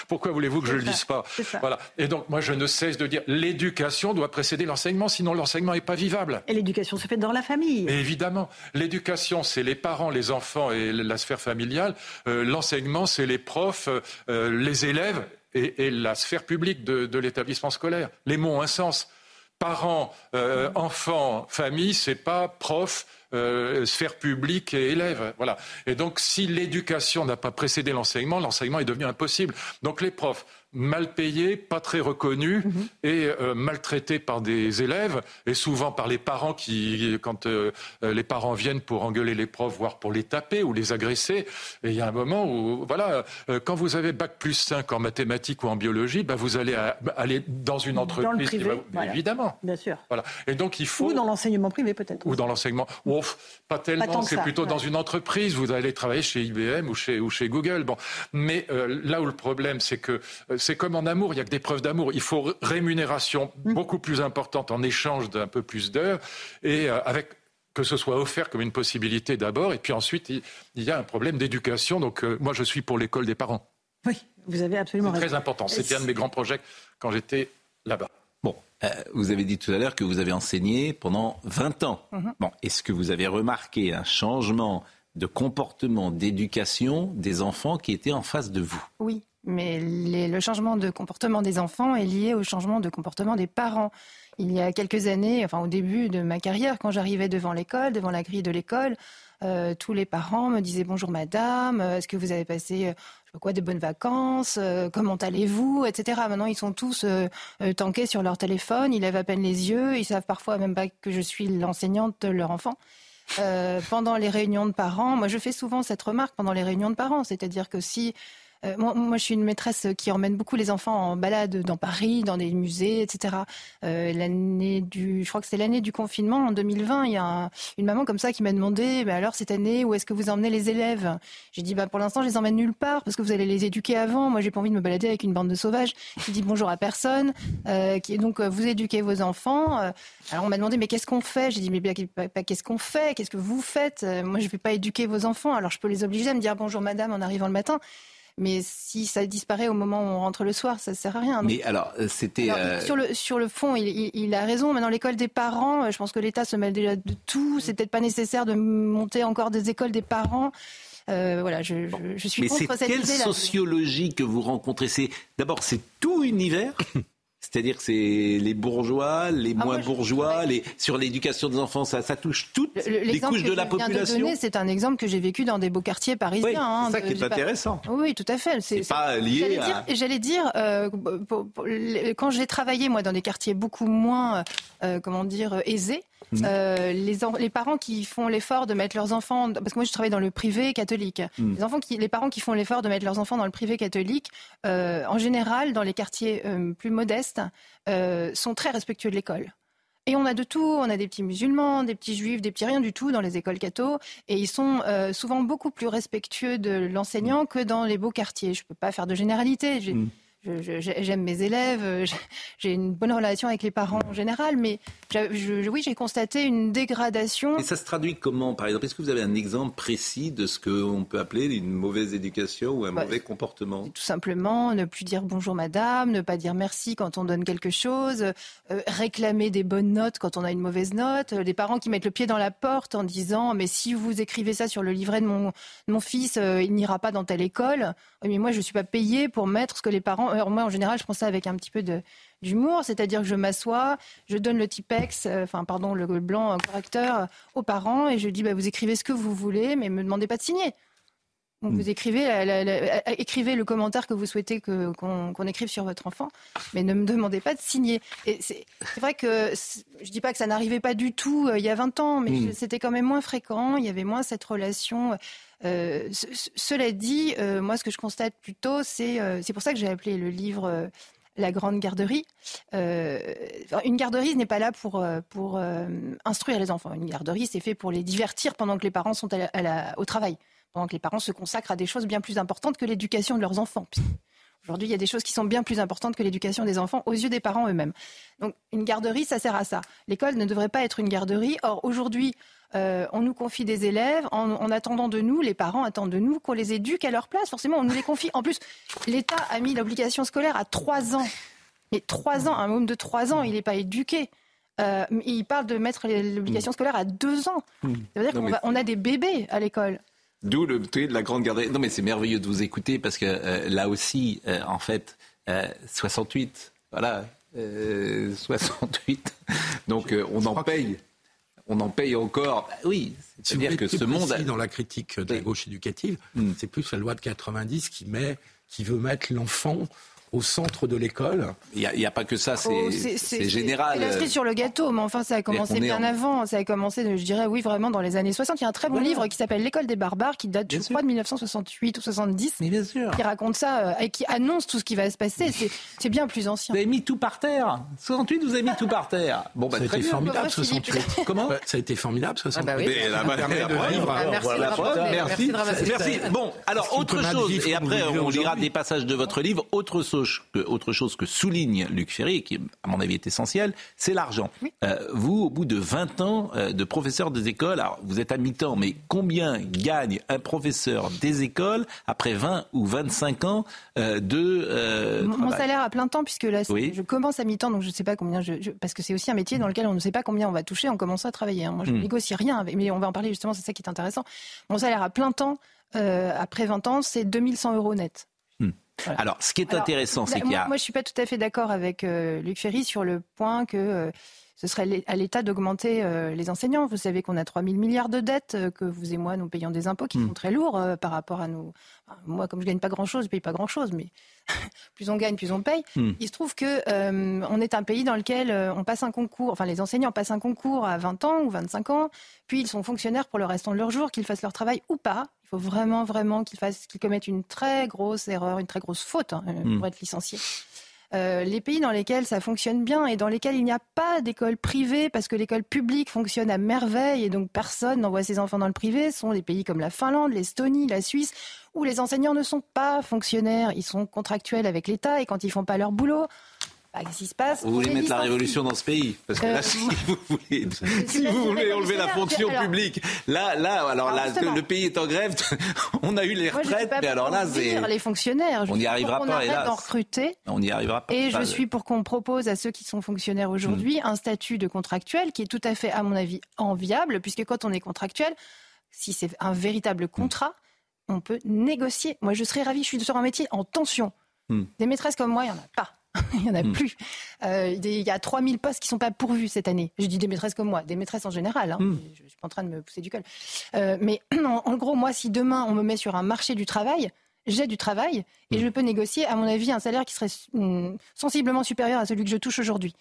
Pourquoi voulez-vous que c'est je ça. le dise pas ? Voilà. Et donc, moi, je ne cesse de dire, l'éducation doit précéder l'enseignement, sinon l'enseignement n'est pas vivable. Et l'éducation se fait dans la famille. Et évidemment. L'éducation, c'est les parents, les enfants et la sphère familiale. Euh, l'enseignement, c'est les profs, euh, les élèves... Et, et la sphère publique de, de l'établissement scolaire. Les mots ont un sens. Parents, euh, enfants, famille, c'est pas prof, euh, sphère publique et élèves. Voilà. Et donc, si l'éducation n'a pas précédé l'enseignement, l'enseignement est devenu impossible. Donc, les profs, mal payés, pas très reconnus mm-hmm. et euh, maltraités par des élèves et souvent par les parents qui, quand euh, les parents viennent pour engueuler les profs, voire pour les taper ou les agresser. Et il y a un moment où, voilà, euh, quand vous avez bac plus cinq en mathématiques ou en biologie, bah vous allez à, aller dans une entreprise. Dans le privé, qui va, voilà. Évidemment. Bien sûr. Voilà. Et donc il faut. Ou dans l'enseignement privé peut-être. Ou dans l'enseignement. Ou pas tellement. Pas tant que c'est ça, plutôt ouais. dans une entreprise. Vous allez travailler chez I B M ou chez ou chez Google. Bon, mais euh, là où le problème, c'est que euh, c'est comme en amour, il n'y a que des preuves d'amour. Il faut rémunération beaucoup plus importante en échange d'un peu plus d'heures, et euh, avec que ce soit offert comme une possibilité d'abord, et puis ensuite, il, il y a un problème d'éducation. Donc euh, moi, je suis pour l'école des parents. Oui, vous avez absolument raison. C'est très important. C'était un de mes grands projets quand j'étais là-bas. Bon, euh, vous avez dit tout à l'heure que vous avez enseigné pendant vingt ans. Mm-hmm. Bon, est-ce que vous avez remarqué un changement de comportement, d'éducation des enfants qui étaient en face de vous? Oui, mais les, le changement de comportement des enfants est lié au changement de comportement des parents. Il y a quelques années, enfin au début de ma carrière, quand j'arrivais devant l'école, devant la grille de l'école, euh, tous les parents me disaient « Bonjour madame, est-ce que vous avez passé... » Quoi, des bonnes vacances, euh, comment allez-vous, et cetera. Maintenant, ils sont tous euh, tanqués sur leur téléphone, ils lèvent à peine les yeux, ils savent parfois même pas que je suis l'enseignante de leur enfant. Euh, pendant les réunions de parents, moi je fais souvent cette remarque pendant les réunions de parents, c'est-à-dire que si... Euh, moi, moi, je suis une maîtresse qui emmène beaucoup les enfants en balade dans Paris, dans des musées, et cetera. Euh, l'année du, je crois que c'est l'année du confinement, en deux mille vingt, il y a un, une maman comme ça qui m'a demandé bah « Alors, cette année, où est-ce que vous emmenez les élèves ?» J'ai dit bah, « Pour l'instant, je les emmène nulle part, parce que vous allez les éduquer avant. Moi, j'ai pas envie de me balader avec une bande de sauvages qui dit bonjour à personne. Euh, » Donc, vous éduquez vos enfants. Euh, alors, on m'a demandé « Mais qu'est-ce qu'on fait ?» J'ai dit « Mais bien, pas qu'est-ce qu'on fait, qu'est-ce que vous faites ?» Moi, je ne vais pas éduquer vos enfants. Alors, je peux les obliger à me dire « Bonjour, madame » en arrivant le matin. Mais si ça disparaît au moment où on rentre le soir, ça ne sert à rien. Donc, mais alors, c'était... Alors, euh... sur, le, sur le fond, il, il, il a raison. Maintenant, l'école des parents, je pense que l'État se mêle déjà de tout. C'est peut-être pas nécessaire de monter encore des écoles des parents. Euh, voilà, je, bon. je, je suis mais contre cette idée-là. Mais c'est quelle sociologie que vous rencontrez? C'est, d'abord, c'est tout univers. C'est-à-dire que c'est les bourgeois, les ah, moins moi, je... bourgeois, les... sur l'éducation des enfants, ça, ça touche toutes le, les couches de la population. L'exemple que je viens de donner, c'est un exemple que j'ai vécu dans des beaux quartiers parisiens. Oui, c'est hein, ça de, qui est intéressant. Pas... Oui, tout à fait. C'est, c'est pas lié j'allais à... Dire, j'allais dire, euh, pour, pour, quand j'ai travaillé, moi, dans des quartiers beaucoup moins, euh, comment dire, aisés, Mmh. Euh, les, en... les parents qui font l'effort de mettre leurs enfants, parce que moi je travaille dans le privé catholique, mmh. les, enfants qui... les parents qui font l'effort de mettre leurs enfants dans le privé catholique, euh, en général dans les quartiers euh, plus modestes, euh, sont très respectueux de l'école. Et on a de tout, on a des petits musulmans, des petits juifs, des petits rien du tout dans les écoles catho. Et ils sont euh, souvent beaucoup plus respectueux de l'enseignant mmh. que dans les beaux quartiers. Je ne peux pas faire de généralité, j'ai... Mmh. Je, je, j'aime mes élèves, j'ai une bonne relation avec les parents en général, mais je, je, oui, j'ai constaté une dégradation. Et ça se traduit comment, par exemple? Est-ce que vous avez un exemple précis de ce qu'on peut appeler une mauvaise éducation ou un bah, mauvais comportement? Tout simplement, ne plus dire bonjour madame, ne pas dire merci quand on donne quelque chose, euh, réclamer des bonnes notes quand on a une mauvaise note, des parents qui mettent le pied dans la porte en disant « mais si vous écrivez ça sur le livret de mon, de mon fils, euh, il n'ira pas dans telle école ». Mais moi, je ne suis pas payée pour mettre ce que les parents... Alors moi, en général, je prends ça avec un petit peu de, d'humour, c'est-à-dire que je m'assois, je donne le Tipex, euh, enfin, pardon, le blanc correcteur euh, aux parents, et je dis, bah, vous écrivez ce que vous voulez, mais ne me demandez pas de signer. Donc, vous écrivez, la, la, la, écrivez le commentaire que vous souhaitez que, qu'on, qu'on écrive sur votre enfant, mais ne me demandez pas de signer. Et c'est, c'est vrai que c'est, je dis pas que ça n'arrivait pas du tout euh, il y a vingt ans, mais mmh. je, c'était quand même moins fréquent, il y avait moins cette relation. Euh, ce, ce, cela dit, euh, moi ce que je constate plutôt, c'est, euh, c'est pour ça que j'ai appelé le livre euh, La Grande Garderie. Euh, une garderie, ce n'est pas là pour, pour euh, instruire les enfants. Une garderie, c'est fait pour les divertir pendant que les parents sont à la, à la, au travail. Pendant que les parents se consacrent à des choses bien plus importantes que l'éducation de leurs enfants. Aujourd'hui, il y a des choses qui sont bien plus importantes que l'éducation des enfants aux yeux des parents eux-mêmes. Donc, une garderie, ça sert à ça. L'école ne devrait pas être une garderie. Or, aujourd'hui, euh, on nous confie des élèves. En, en attendant de nous, les parents attendent de nous qu'on les éduque à leur place. Forcément, on nous les confie. En plus, l'État a mis l'obligation scolaire à trois ans. Mais trois ans, un môme de trois ans, il n'est pas éduqué. Euh, il parle de mettre l'obligation scolaire à deux ans. Ça veut dire qu'on va, on a des bébés à l'école. D'où le tweet de la grande garderie. Non mais c'est merveilleux de vous écouter parce que euh, là aussi, euh, en fait, euh, soixante-huit, voilà, euh, soixante-huit. Donc euh, on en paye, que... on en paye encore. Oui, c'est-à-dire si que ce monde a... dans la critique de la gauche éducative, mmh. c'est plus la loi de quatre-vingt-dix qui met, qui veut mettre l'enfant au centre de l'école. Il n'y a, a pas que ça, c'est, oh, c'est, c'est, c'est général. C'est l'inscrit sur le gâteau, mais enfin ça a commencé bien en... avant. Ça a commencé, je dirais, oui, vraiment dans les années soixante. Il y a un très bon voilà. livre qui s'appelle L'école des barbares, qui date, bien je sûr. crois, de dix-neuf cent soixante-huit ou soixante-dix. Mais bien sûr. Qui raconte ça et qui annonce tout ce qui va se passer. C'est, c'est bien plus ancien. Vous avez mis tout par terre. soixante-huit, vous avez mis tout par terre. Bon, bah, ça, a bien, formidable, soixante-huit. Comment ça a été formidable, soixante-huit. Comment Ça a été formidable, soixante-huit. Merci. Merci. Bon, alors, autre chose, et après, on lira des passages de votre livre, autre chose. chose que, autre chose que souligne Luc Ferry, qui à mon avis est essentiel, c'est l'argent. Oui. Euh, vous, au bout de vingt ans euh, de professeur des écoles, alors vous êtes à mi-temps, mais combien gagne un professeur des écoles après vingt ou vingt-cinq ans euh, de euh, mon, mon salaire à plein temps, puisque là, oui. je commence à mi-temps, donc je ne sais pas combien, je, je, parce que c'est aussi un métier dans lequel on ne sait pas combien on va toucher en commençant à travailler. Hein. Moi, je ne mmh. négocie rien, avec, mais on va en parler justement, c'est ça qui est intéressant. Mon salaire à plein temps, euh, après vingt ans, c'est deux mille cent euros net. Voilà. Alors, ce qui est Alors, intéressant, là, c'est qu'il y a... Moi, moi je ne suis pas tout à fait d'accord avec euh, Luc Ferry sur le point que euh, ce serait à l'État d'augmenter euh, les enseignants. Vous savez qu'on a trois mille milliards de dettes, euh, que vous et moi, nous payons des impôts qui mmh. sont très lourds euh, par rapport à nous. Enfin, moi, comme je ne gagne pas grand-chose, je ne paye pas grand-chose, mais plus on gagne, plus on paye. Mmh. Il se trouve qu'on euh, est un pays dans lequel euh, on passe un concours, enfin, les enseignants passent un concours à vingt ans ou vingt-cinq ans, puis ils sont fonctionnaires pour le restant de leur jour, qu'ils fassent leur travail ou pas. Il faut vraiment, vraiment qu'ils fassent, qu'ils commettent une très grosse erreur, une très grosse faute hein, pour mmh. être licenciés. Euh, les pays dans lesquels ça fonctionne bien et dans lesquels il n'y a pas d'école privée, parce que l'école publique fonctionne à merveille et donc personne n'envoie ses enfants dans le privé, sont des pays comme la Finlande, l'Estonie, la Suisse, où les enseignants ne sont pas fonctionnaires. Ils sont contractuels avec l'État et quand ils ne font pas leur boulot... Bah, qu'est-ce qui se passe ? Vous voulez mettre la révolution dans ce pays ? Parce que euh, là, si vous voulez, si vous voulez enlever la fonction alors, publique, là, là, alors, alors là, le pays est en grève. On a eu les retraites, moi, mais alors là, c'est les fonctionnaires. Je on n'y arrivera pas. Hélas. D'en recruter. On n'y arrivera pas. Et pas, je suis pour qu'on propose à ceux qui sont fonctionnaires aujourd'hui hum. un statut de contractuel qui est tout à fait, à mon avis, enviable, puisque quand on est contractuel, si c'est un véritable contrat, hum. on peut négocier. Moi, je serais ravie. Je suis sur un métier en tension. Hum. Des maîtresses comme moi, il y en a pas. Il n'y en a mmh. plus. Euh, il y a trois mille postes qui ne sont pas pourvus cette année. Je dis des maîtresses comme moi, des maîtresses en général. Hein. Mmh. Je ne suis pas en train de me pousser du col. Euh, mais en, en gros, moi, si demain, on me met sur un marché du travail, j'ai du travail et mmh. je peux négocier, à mon avis, un salaire qui serait mm, sensiblement supérieur à celui que je touche aujourd'hui.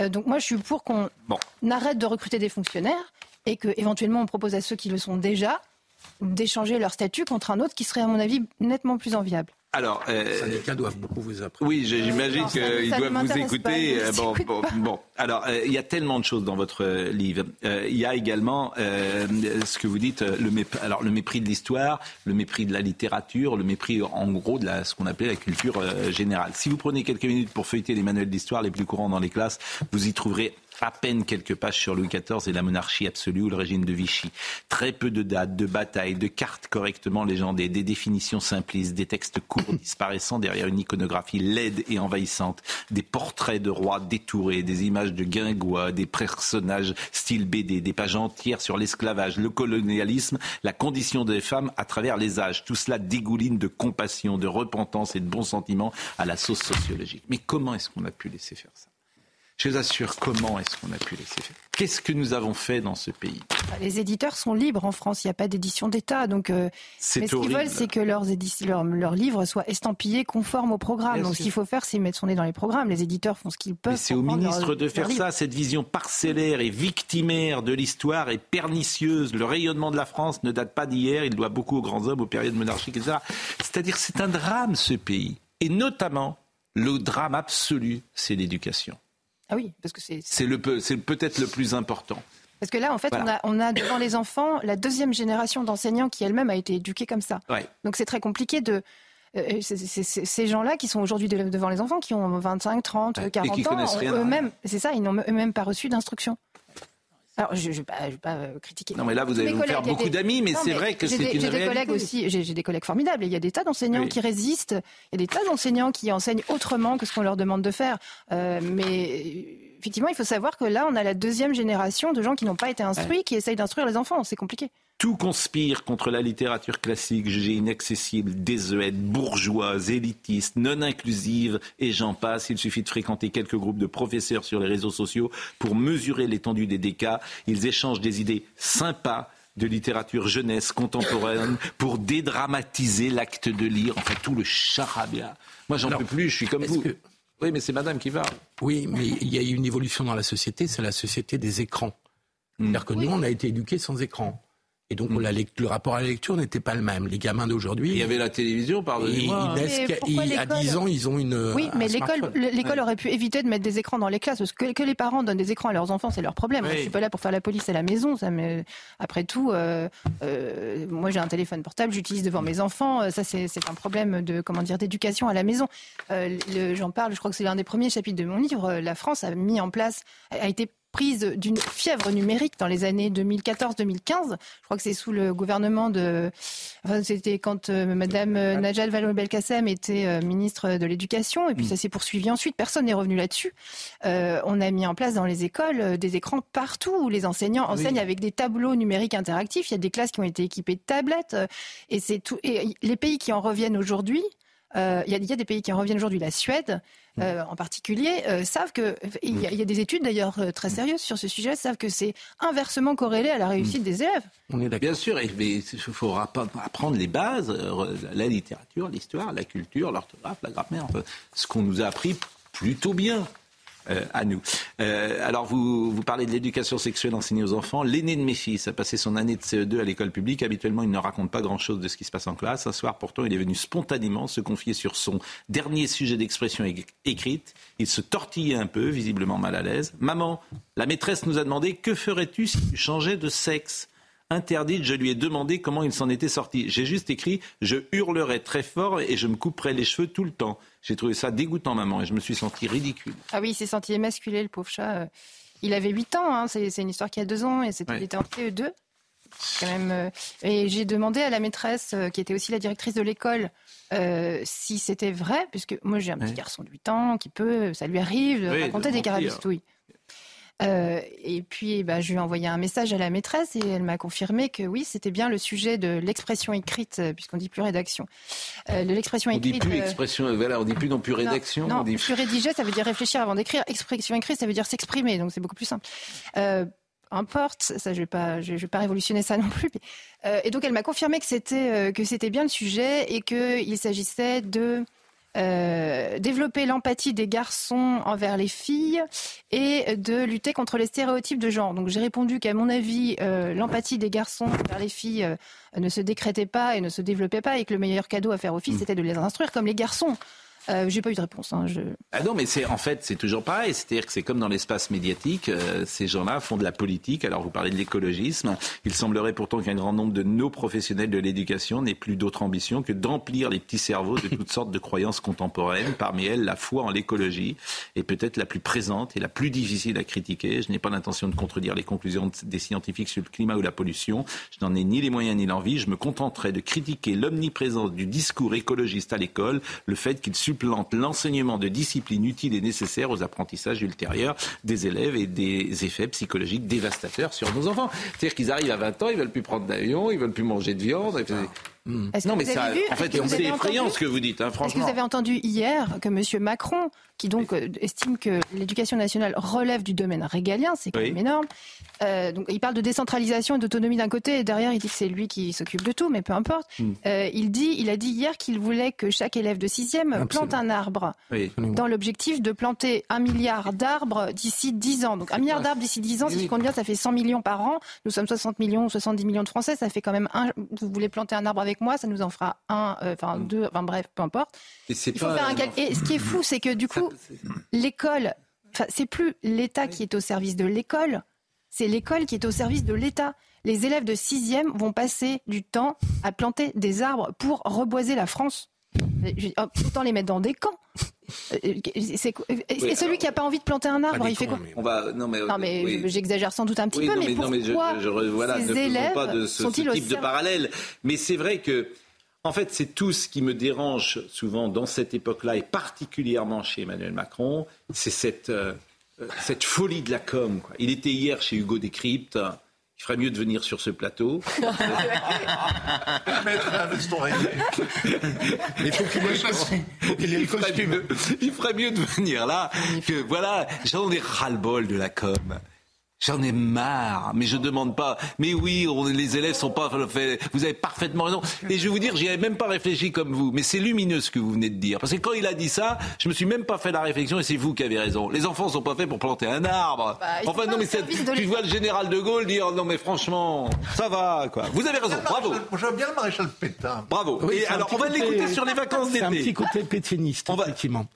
Euh, donc moi, je suis pour qu'on bon. arrête de recruter des fonctionnaires et qu'éventuellement, on propose à ceux qui le sont déjà d'échanger leur statut contre un autre qui serait, à mon avis, nettement plus enviable. Alors, euh, les syndicats doivent beaucoup vous apprendre. Oui, j'imagine qu'ils doivent vous écouter. Pas, bon, bon, bon, alors, il euh, y a tellement de choses dans votre euh, livre. Il euh, y a également euh, ce que vous dites, le, mép- alors, le mépris de l'histoire, le mépris de la littérature, le mépris, en gros, de la, ce qu'on appelait la culture euh, générale. Si vous prenez quelques minutes pour feuilleter les manuels d'histoire les plus courants dans les classes, vous y trouverez à peine quelques pages sur Louis quatorze et la monarchie absolue ou le régime de Vichy. Très peu de dates, de batailles, de cartes correctement légendées, des définitions simplistes, des textes courts disparaissant derrière une iconographie laide et envahissante, des portraits de rois détourés, des images de guingois, des personnages style B D, des pages entières sur l'esclavage, le colonialisme, la condition des femmes à travers les âges. Tout cela dégouline de compassion, de repentance et de bons sentiments à la sauce sociologique. Mais comment est-ce qu'on a pu laisser faire ça ? Je vous assure, comment est-ce qu'on a pu laisser faire ? Qu'est-ce que nous avons fait dans ce pays ? Les éditeurs sont libres en France, il n'y a pas d'édition d'État. Donc, euh, c'est mais ce horrible. Qu'ils veulent, c'est que leurs, édi- leurs, leurs livres soient estampillés conformes au programme. Bien donc sûr. Ce qu'il faut faire, c'est mettre son nez dans les programmes. Les éditeurs font ce qu'ils peuvent. Mais c'est au ministre leur, de faire ça. Cette vision parcellaire et victimaire de l'histoire est pernicieuse. Le rayonnement de la France ne date pas d'hier. Il doit beaucoup aux grands hommes, aux périodes monarchiques, et cetera. C'est-à-dire c'est un drame, ce pays. Et notamment, le drame absolu, c'est l'éducation. Ah oui, parce que c'est... C'est, le peu, c'est peut-être le plus important. Parce que là, en fait, voilà. on, a, on a devant les enfants la deuxième génération d'enseignants qui elle-même a été éduquée comme ça. Ouais. Donc c'est très compliqué de... Euh, c'est, c'est, c'est, ces gens-là qui sont aujourd'hui de, devant les enfants, qui ont vingt-cinq, trente, quarante et ans, ont eux-mêmes, c'est ça, ils n'ont eux-mêmes pas reçu d'instruction. Alors, je ne vais pas, pas euh, critiquer. Non, mais là, vous allez vous faire beaucoup des... d'amis, mais non, c'est mais vrai que c'est des, une j'ai réalité. Des collègues aussi, j'ai, j'ai des collègues formidables. Et il y a des tas d'enseignants oui. qui résistent. Il y a des tas d'enseignants qui enseignent autrement que ce qu'on leur demande de faire. Euh, mais effectivement, il faut savoir que là, on a la deuxième génération de gens qui n'ont pas été instruits, ouais. qui essayent d'instruire les enfants. C'est compliqué. Tout conspire contre la littérature classique, jugée inaccessible, désuète, bourgeoise, élitiste, non inclusive, et j'en passe. Il suffit de fréquenter quelques groupes de professeurs sur les réseaux sociaux pour mesurer l'étendue des dégâts. Ils échangent des idées sympas de littérature jeunesse contemporaine pour dédramatiser l'acte de lire, enfin tout le charabia. Moi, j'en Alors, peux plus, je suis comme vous. Que... Oui, mais c'est madame qui parle. Oui, mais il y a eu une évolution dans la société, c'est la société des écrans. Mmh. C'est-à-dire que oui. nous, on a été éduqués sans écran. Et donc on la lect... le rapport à la lecture n'était pas le même. Les gamins d'aujourd'hui... Il y avait la télévision, pardonnez-moi. Ils, ils naissent... ils, à dix ans, ils ont une... Oui, mais l'école, l'école ouais. aurait pu éviter de mettre des écrans dans les classes. Parce que, que les parents donnent des écrans à leurs enfants, c'est leur problème. Oui. Moi, je ne suis pas là pour faire la police à la maison. Ça me... Après tout, euh, euh, moi j'ai un téléphone portable, j'utilise devant mes enfants. Ça, c'est, c'est un problème de, comment dire, d'éducation à la maison. Euh, le, j'en parle, je crois que c'est l'un des premiers chapitres de mon livre. La France a mis en place, a été... prise d'une fièvre numérique dans les années deux mille quatorze deux mille quinze. Je crois que c'est sous le gouvernement de... Enfin, c'était quand euh, Madame euh, Najat Vallaud-Belkacem était euh, ministre de l'Éducation. Et puis mmh. ça s'est poursuivi ensuite. Personne n'est revenu là-dessus. Euh, on a mis en place dans les écoles euh, des écrans partout où les enseignants enseignent oui. avec des tableaux numériques interactifs. Il y a des classes qui ont été équipées de tablettes. Euh, et, c'est tout... et les pays qui en reviennent aujourd'hui... Il euh, y, y a des pays qui en reviennent aujourd'hui, la Suède euh, en particulier, euh, savent que, il y, y a des études d'ailleurs très sérieuses sur ce sujet, savent que c'est inversement corrélé à la réussite des élèves. On est d'accord. Bien sûr, mais il faut apprendre les bases, la littérature, l'histoire, la culture, l'orthographe, la grammaire, enfin, ce qu'on nous a appris plutôt bien. Euh, à nous. Euh, alors, vous, vous parlez de l'éducation sexuelle enseignée aux enfants. L'aîné de mes fils a passé son année de C E deux à l'école publique. Habituellement, il ne raconte pas grand-chose de ce qui se passe en classe. Un soir, pourtant, il est venu spontanément se confier sur son dernier sujet d'expression é- écrite. Il se tortillait un peu, visiblement mal à l'aise. « Maman, la maîtresse nous a demandé « Que ferais-tu si tu changeais de sexe ?» Interdite, je lui ai demandé comment il s'en était sorti. J'ai juste écrit « Je hurlerais très fort et je me couperais les cheveux tout le temps ». J'ai trouvé ça dégoûtant, maman, et je me suis sentie ridicule. Ah oui, il s'est senti émasculé, le pauvre chat. Il avait huit ans, hein. c'est, c'est une histoire qui a deux ans, et c'était, ouais. il était en C E deux. Quand même. Et j'ai demandé à la maîtresse, qui était aussi la directrice de l'école, euh, si c'était vrai, puisque moi j'ai un petit ouais. garçon de huit ans qui peut, ça lui arrive, oui, raconter de des carabistouilles. Euh, et puis bah, je lui ai envoyé un message à la maîtresse et elle m'a confirmé que oui, c'était bien le sujet de l'expression écrite, puisqu'on ne dit plus rédaction. Euh, de l'expression on écrite, dit plus euh... expression, voilà, on ne dit plus non plus rédaction. Non, non on dit... plus rédiger, ça veut dire réfléchir avant d'écrire. Expression écrite, ça veut dire s'exprimer, donc c'est beaucoup plus simple. Euh, importe, ça, je ne vais pas, je, je vais pas révolutionner ça non plus. Mais... Euh, et donc elle m'a confirmé que c'était, euh, que c'était bien le sujet et qu'il s'agissait de... Euh, développer l'empathie des garçons envers les filles et de lutter contre les stéréotypes de genre. Donc j'ai répondu qu'à mon avis, euh, l'empathie des garçons envers les filles euh, ne se décrétait pas et ne se développait pas et que le meilleur cadeau à faire aux filles, c'était de les instruire comme les garçons. Euh, j'ai pas eu de réponse. Hein, je... Ah non, mais c'est en fait c'est toujours pareil. C'est-à-dire que c'est comme dans l'espace médiatique, euh, ces gens-là font de la politique. Alors vous parlez de l'écologisme. Il semblerait pourtant qu'un grand nombre de nos professionnels de l'éducation n'aient plus d'autre ambition que d'emplir les petits cerveaux de toutes sortes de croyances contemporaines. Parmi elles, la foi en l'écologie est peut-être la plus présente et la plus difficile à critiquer. Je n'ai pas l'intention de contredire les conclusions des scientifiques sur le climat ou la pollution. Je n'en ai ni les moyens ni l'envie. Je me contenterai de critiquer l'omniprésence du discours écologiste à l'école, le fait qu'il supplante l'enseignement de disciplines utiles et nécessaires aux apprentissages ultérieurs des élèves et des effets psychologiques dévastateurs sur nos enfants. C'est-à-dire qu'ils arrivent à vingt ans, ils ne veulent plus prendre d'avion, ils ne veulent plus manger de viande. Mmh. Est-ce non, que mais ça, vu, en fait, que c'est effrayant ce que vous dites, hein, franchement. Est-ce que vous avez entendu hier que M. Macron, qui donc oui. estime que l'éducation nationale relève du domaine régalien, c'est quand même oui. énorme, euh, donc, il parle de décentralisation et d'autonomie d'un côté, et derrière il dit que c'est lui qui s'occupe de tout, mais peu importe. Mmh. Euh, il, dit, il a dit hier qu'il voulait que chaque élève de sixième plante un arbre, oui. dans l'objectif de planter un milliard d'arbres d'ici dix ans. Donc un milliard d'arbres d'ici dix ans, oui. si je compte bien, ça fait cent millions par an. Nous sommes soixante millions, soixante-dix millions de Français, ça fait quand même un... Vous voulez planter un arbre avec moi, ça nous en fera un, euh, enfin deux, enfin bref, peu importe. Et, c'est Il faut pas, faire un cal- et ce qui est fou, c'est que du coup, ça, c'est... l'école, c'est plus l'État oui. qui est au service de l'école, c'est l'école qui est au service de l'État. Les élèves de sixième vont passer du temps à planter des arbres pour reboiser la France. Autant les mettre dans des camps. C'est... Et oui, celui alors... qui n'a pas envie de planter un arbre, il fait quoi ? On va... Non mais, non, mais oui. j'exagère sans doute un petit oui, peu, non, mais, mais pourquoi mais je, je, je, voilà, ces élèves pas de ce, sont-ils ce type de parallèle ? Mais c'est vrai que, en fait, c'est tout ce qui me dérange souvent dans cette époque-là, et particulièrement chez Emmanuel Macron, c'est cette, euh, cette folie de la com. Quoi. Il était hier chez Hugo Décrypte. Il ferait mieux de venir sur ce plateau. Mettre un veston rayé. Il faut qu'il ait le costume. Il ferait mieux de venir là. Que voilà, j'en ai ras-le-bol de la com'. J'en ai marre, mais je demande pas. Mais oui, on, les élèves sont pas fait. Vous avez parfaitement raison. Et je vais vous dire, j'y avais même pas réfléchi comme vous. Mais c'est lumineux ce que vous venez de dire, parce que quand il a dit ça, je me suis même pas fait la réflexion. Et c'est vous qui avez raison. Les enfants sont pas faits pour planter un arbre. Bah, enfin non, mais tu vois le général de Gaulle dire non mais franchement, ça va quoi. Vous avez raison. Bravo. J'aime bien le maréchal Pétain. Bravo. Oui, et alors on va l'écouter euh, sur les vacances d'été. C'est un petit côté pétainiste, va... effectivement.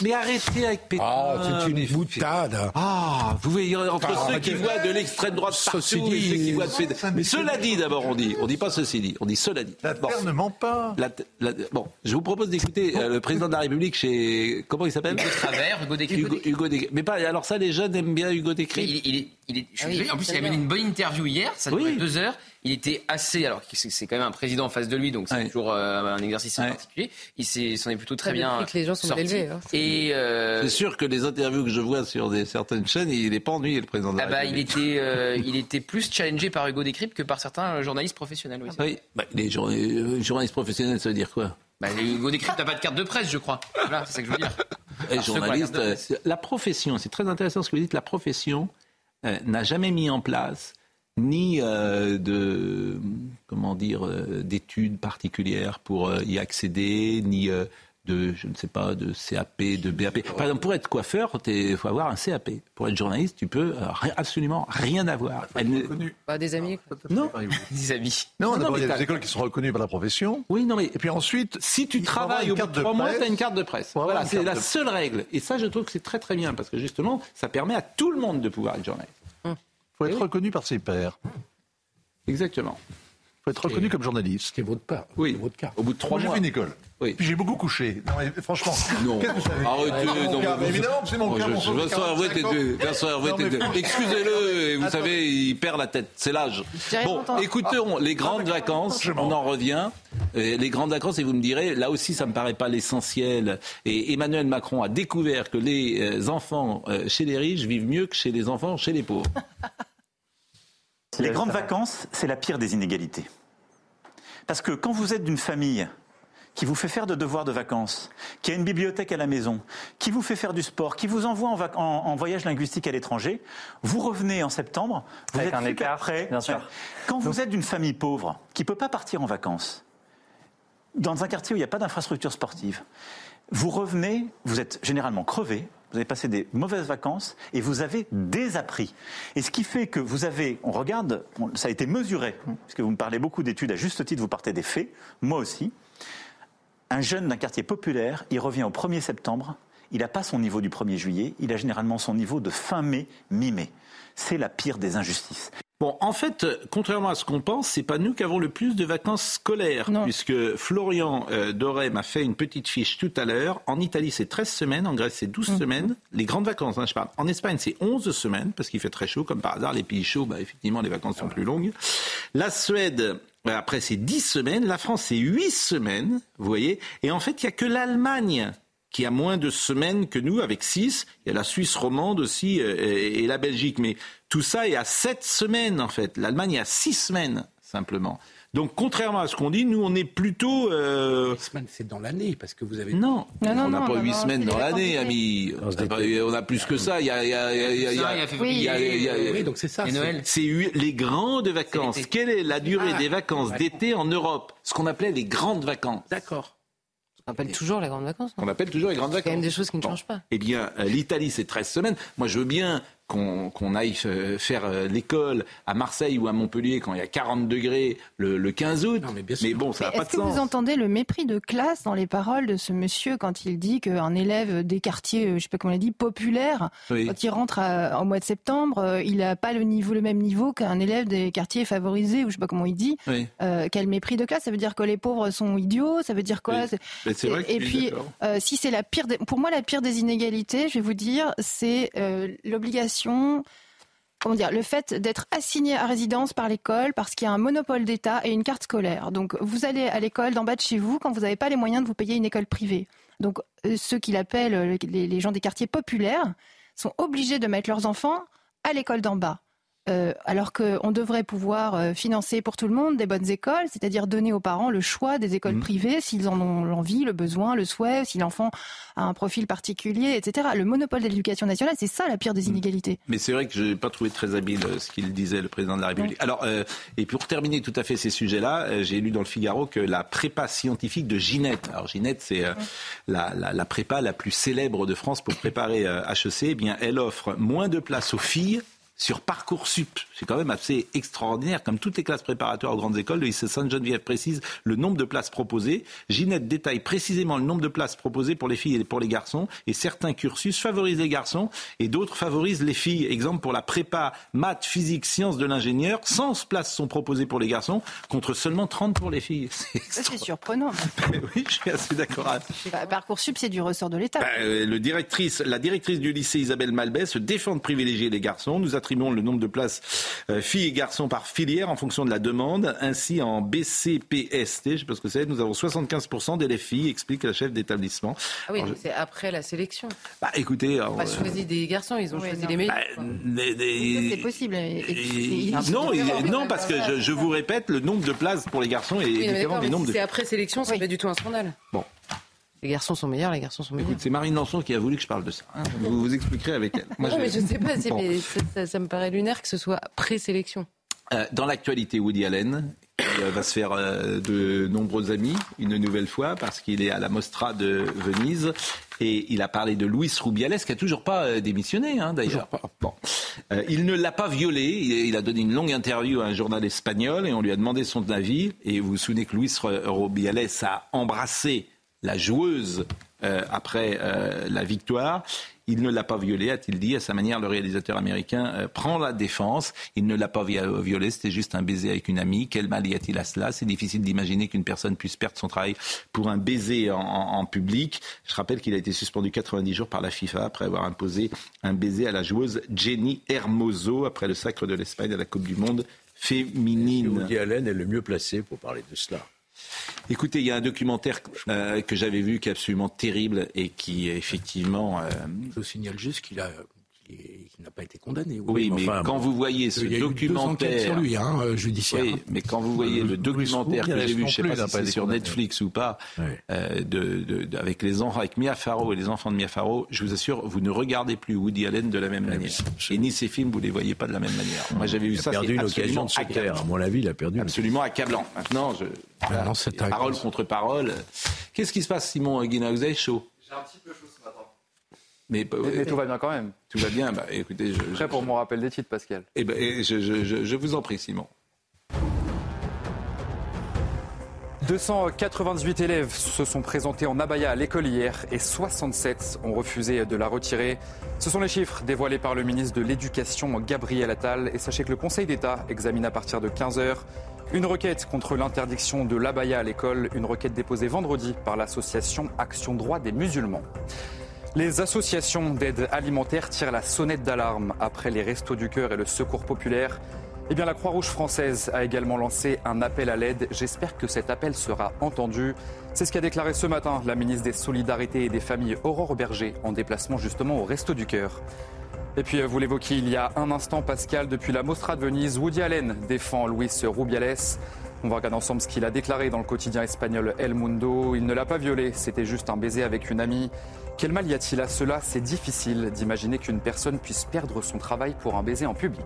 Mais arrêtez avec Pétain. Ah, oh, c'est une boutade. Ah, vous voyez entre ah, ceux qui voient de l'extrême droite partout et ceux qui voient de Pétain. Mais cela dit, d'abord on dit, on dit pas ceci dit, on dit cela dit. La terre ne ment pas. La, la, bon, je vous propose d'écouter bon. euh, le président de la République chez comment il s'appelle? Hugo Travers, Hugo Décrypte. Hugo, Hugo Décrypte. Mais pas. Alors ça, les jeunes aiment bien Hugo Décrypte. Il, il, il est. Je ah, oui, en plus, il a mené une bonne interview hier. Ça durait oui. deux heures. Il était assez, alors c'est quand même un président en face de lui, donc c'est ouais. toujours euh, un exercice ouais. particulier. Il s'en est plutôt très ouais, bien. Que les gens sont sortis. Élevés, hein. Et euh... c'est sûr que les interviews que je vois sur des, certaines chaînes, il n'est pas ennuyé le président. De la ah bah, il était, euh, il était plus challengé par Hugo Décrypte que par certains journalistes professionnels. Oui, ah bah, oui. Bah, les, jour, les journalistes professionnels, ça veut dire quoi? Bah, Hugo Décrypte n'a pas de carte de presse, je crois. Voilà, c'est ça que je veux dire. Et journaliste, quoi, la, la profession, c'est très intéressant ce que vous dites. La profession euh, n'a jamais mis en place. Ni euh, de comment dire euh, d'études particulières pour euh, y accéder, ni euh, de je ne sais pas de C A P, de B A P. Par exemple, pour être coiffeur, il faut avoir un C A P. Pour être journaliste, tu peux euh, rien, absolument rien avoir. Elle ne... bah, des amis. Non, non. des amis. Non, d'abord il y a des écoles qui sont reconnues par la profession. Oui, non mais et puis ensuite, si tu travailles au bout de trois mois, tu as une carte de presse. Voilà, c'est la seule règle. Et ça, je trouve que c'est très très bien parce que justement, ça permet à tout le monde de pouvoir être journaliste. Il faut être oui. reconnu par ses pairs. Exactement. Il faut être reconnu et comme journaliste. Ce qui est votre part. Oui. Votre cas. Au bout de trois mois. J'ai fait une école. Oui. Puis j'ai beaucoup couché. Non, mais franchement. Non. Qu'est-ce que ça fait ? Arrêtez. Non, non, non, évidemment, c'est mon cas. Vincent Hervé était deux. Vincent Hervé était deux. Excusez-le. Et vous Attends. savez, il perd la tête. C'est l'âge. Bon, écoutons ah. les grandes ah. vacances. On en revient. Les grandes vacances, et vous me direz, là aussi, ça ne me paraît pas l'essentiel. Et Emmanuel Macron a découvert que les enfants chez les riches vivent mieux que chez les enfants chez les pauvres. Les grandes vacances, c'est la pire des inégalités. Parce que quand vous êtes d'une famille qui vous fait faire de devoirs de vacances, qui a une bibliothèque à la maison, qui vous fait faire du sport, qui vous envoie en, vac- en, en voyage linguistique à l'étranger, vous revenez en septembre, vous Avec êtes un écart, prêt. Bien sûr. Quand Donc, vous êtes d'une famille pauvre, qui ne peut pas partir en vacances, dans un quartier où il n'y a pas d'infrastructure sportive, vous revenez, vous êtes généralement crevé, vous avez passé des mauvaises vacances et vous avez désappris. Et ce qui fait que vous avez, on regarde, ça a été mesuré, puisque vous me parlez beaucoup d'études, à juste titre vous partez des faits, moi aussi. Un jeune d'un quartier populaire, il revient au premier septembre, il n'a pas son niveau du premier juillet, il a généralement son niveau de fin mai, mi-mai. C'est la pire des injustices. Bon, en fait, contrairement à ce qu'on pense, c'est pas nous qui avons le plus de vacances scolaires, non. puisque Florian euh, Doré m'a fait une petite fiche tout à l'heure. En Italie, c'est treize semaines, en Grèce, c'est douze semaines. Les grandes vacances, hein, je parle. En Espagne, c'est onze semaines, parce qu'il fait très chaud, comme par hasard. Les pays chauds, bah, effectivement, les vacances sont plus longues. La Suède, bah, après, c'est dix semaines. La France, c'est huit semaines, vous voyez. Et en fait, il n'y a que l'Allemagne qui a moins de semaines que nous, avec six. Il y a la Suisse romande aussi euh, et, et la Belgique. Mais tout ça est à sept semaines, en fait. L'Allemagne est à six semaines, simplement. Donc, contrairement à ce qu'on dit, nous, on est plutôt... Euh... six semaines, c'est dans l'année, parce que vous avez... Non, non, non on n'a pas huit semaines dans l'année, ami. On a plus que ça. Il y a... Oui, donc c'est ça. C'est, c'est les grandes vacances. Quelle est la durée ah, des vacances d'été en Europe? Ce qu'on appelait les grandes vacances. D'accord. On appelle toujours les grandes vacances. On appelle toujours les grandes vacances. Il y a quand même des choses qui ne bon. changent pas. Eh bien, l'Italie, c'est treize semaines. Moi, je veux bien qu'on, qu'on aille faire l'école à Marseille ou à Montpellier quand il y a quarante degrés le, le quinze août. Non, mais, bien sûr. mais bon, ça n'a pas de sens. Est-ce que vous entendez le mépris de classe dans les paroles de ce monsieur quand il dit qu'un élève des quartiers, je ne sais pas comment on l'a dit, populaires, oui. quand il rentre à, en mois de septembre, il n'a pas le, niveau, le même niveau qu'un élève des quartiers favorisés, ou je ne sais pas comment il dit. Oui. Euh, quel mépris de classe? Ça veut dire que les pauvres sont idiots? Ça veut dire quoi? oui. C'est vrai et, et puis, euh, si c'est la pire, des... pour moi, la pire des inégalités, je vais vous dire, c'est euh, l'obligation, comment dire, le fait d'être assigné à résidence par l'école parce qu'il y a un monopole d'État et une carte scolaire. Donc, vous allez à l'école d'en bas de chez vous quand vous n'avez pas les moyens de vous payer une école privée. Donc, euh, ceux qu'il appelle les, les gens des quartiers populaires sont obligés de mettre leurs enfants à l'école d'en bas. euh, alors qu'on devrait pouvoir euh, financer pour tout le monde des bonnes écoles, c'est-à-dire donner aux parents le choix des écoles mmh. privées s'ils en ont l'envie, le besoin, le souhait, si l'enfant a un profil particulier, et cetera. Le monopole de l'éducation nationale, c'est ça la pire des inégalités. Mais c'est vrai que je n'ai pas trouvé très habile ce qu'il disait le président de la République. Alors, euh, et pour terminer tout à fait ces sujets-là, j'ai lu dans le Figaro que la prépa scientifique de Ginette, alors Ginette c'est euh, la, la, la prépa la plus célèbre de France pour préparer euh, H E C, eh bien, elle offre moins de places aux filles sur Parcoursup. C'est quand même assez extraordinaire, comme toutes les classes préparatoires aux grandes écoles. Le lycée Sainte-Geneviève précise le nombre de places proposées. Ginette détaille précisément le nombre de places proposées pour les filles et pour les garçons. Et certains cursus favorisent les garçons et d'autres favorisent les filles. Exemple pour la prépa maths, physique, sciences de l'ingénieur. cent places sont proposées pour les garçons contre seulement trente pour les filles. C'est, ça, c'est surprenant. Oui, je suis assez d'accord. Bah, Parcoursup, c'est du ressort de l'État. Bah, euh, le directrice, la directrice du lycée Isabelle Malbet se défend de privilégier les garçons. Nous attribuons le nombre de places euh, filles et garçons par filière en fonction de la demande. Ainsi, en B C P S T, je ne sais pas ce que c'est, nous avons soixante-quinze pour cent d'élèves filles, explique la chef d'établissement. Ah oui, alors, donc je... c'est après la sélection. Bah, écoutez, alors, ils n'ont pas choisi des garçons, ils ont oui, choisi non. les meilleurs. Bah, les, les... C'est possible. Et, et, et, non, et, non, parce que je, je vous répète, le nombre de places pour les garçons est oui, différent du nombre si de. C'est après sélection, ça oui. fait du tout un scandale. Bon. Les garçons sont meilleurs, les garçons sont meilleurs. Écoute, c'est Marine Lançon qui a voulu que je parle de ça. Hein. Vous vous expliquerez avec elle. Moi, non, je... mais je ne sais pas, c'est... Bon. Mais ça, ça, ça me paraît lunaire que ce soit présélection. Euh, dans l'actualité, Woody Allen il va se faire euh, de nombreux amis, une nouvelle fois, parce qu'il est à la Mostra de Venise. Et il a parlé de Luis Rubiales, qui n'a toujours pas euh, démissionné, hein, d'ailleurs. Pas. Bon. Euh, il ne l'a pas violé. Il, il a donné une longue interview à un journal espagnol et on lui a demandé son avis. Et vous vous souvenez que Luis Rubiales a embrassé la joueuse euh, après euh, la victoire. Il ne l'a pas violée, a-t-il dit. À sa manière, le réalisateur américain euh, prend la défense. Il ne l'a pas violée, c'était juste un baiser avec une amie. Quel mal y a-t-il à cela ? C'est difficile d'imaginer qu'une personne puisse perdre son travail pour un baiser en, en, en public. Je rappelle qu'il a été suspendu quatre-vingt-dix jours par la FIFA après avoir imposé un baiser à la joueuse Jenny Hermoso après le sacre de l'Espagne à la Coupe du Monde féminine. Woody Allen est le mieux placé pour parler de cela. Écoutez, il y a un documentaire euh, que j'avais vu qui est absolument terrible et qui effectivement... Euh... Je signale juste qu'il a... qui n'a pas été condamné. Oui, oui mais enfin, quand bon, vous voyez ce il y documentaire... Il y a eu deux enquêtes sur lui, hein, judiciaire. Oui, mais quand vous voyez le, le documentaire que j'ai vu, je ne sais pas si c'est sur Netflix ou pas, oui. euh, de, de, de, avec les enfants, avec Mia Farrow et les enfants de Mia Farrow, je vous assure, vous ne regardez plus Woody Allen de la même oui, manière. Et ni ses films, vous ne les voyez pas de la même manière. Moi, j'avais vu ça, c'est absolument accablant. À mon avis, il a perdu. Absolument accablant. Maintenant, je... ah, non, c'est parole contre parole. Qu'est-ce qui se passe, Simon Guilla ? Vous avez chaud ? J'ai un petit peu chaud ce matin. Mais, mais, mais tout va bien quand même. Tout va bien. Bah, écoutez, je, prêt je, pour je... mon rappel des titres, Pascal. Eh ben, et je, je, je, je vous en prie, Simon. deux cent quatre-vingt-dix-huit élèves se sont présentés en abaya à l'école hier et soixante-sept ont refusé de la retirer. Ce sont les chiffres dévoilés par le ministre de l'Éducation, Gabriel Attal. Et sachez que le Conseil d'État examine à partir de quinze heures une requête contre l'interdiction de l'abaya à l'école, une requête déposée vendredi par l'association Action Droit des Musulmans. Les associations d'aide alimentaire tirent la sonnette d'alarme après les Restos du Cœur et le Secours populaire. Eh bien, la Croix-Rouge française a également lancé un appel à l'aide. J'espère que cet appel sera entendu. C'est ce qu'a déclaré ce matin la ministre des Solidarités et des Familles, Aurore Berger, en déplacement justement au Restos du Cœur. Et puis, vous l'évoquiez il y a un instant, Pascal, depuis la Mostra de Venise, Woody Allen défend Luis Rubiales. On va regarder ensemble ce qu'il a déclaré dans le quotidien espagnol El Mundo. Il ne l'a pas violée, c'était juste un baiser avec une amie. Quel mal y a-t-il à cela ? C'est difficile d'imaginer qu'une personne puisse perdre son travail pour un baiser en public.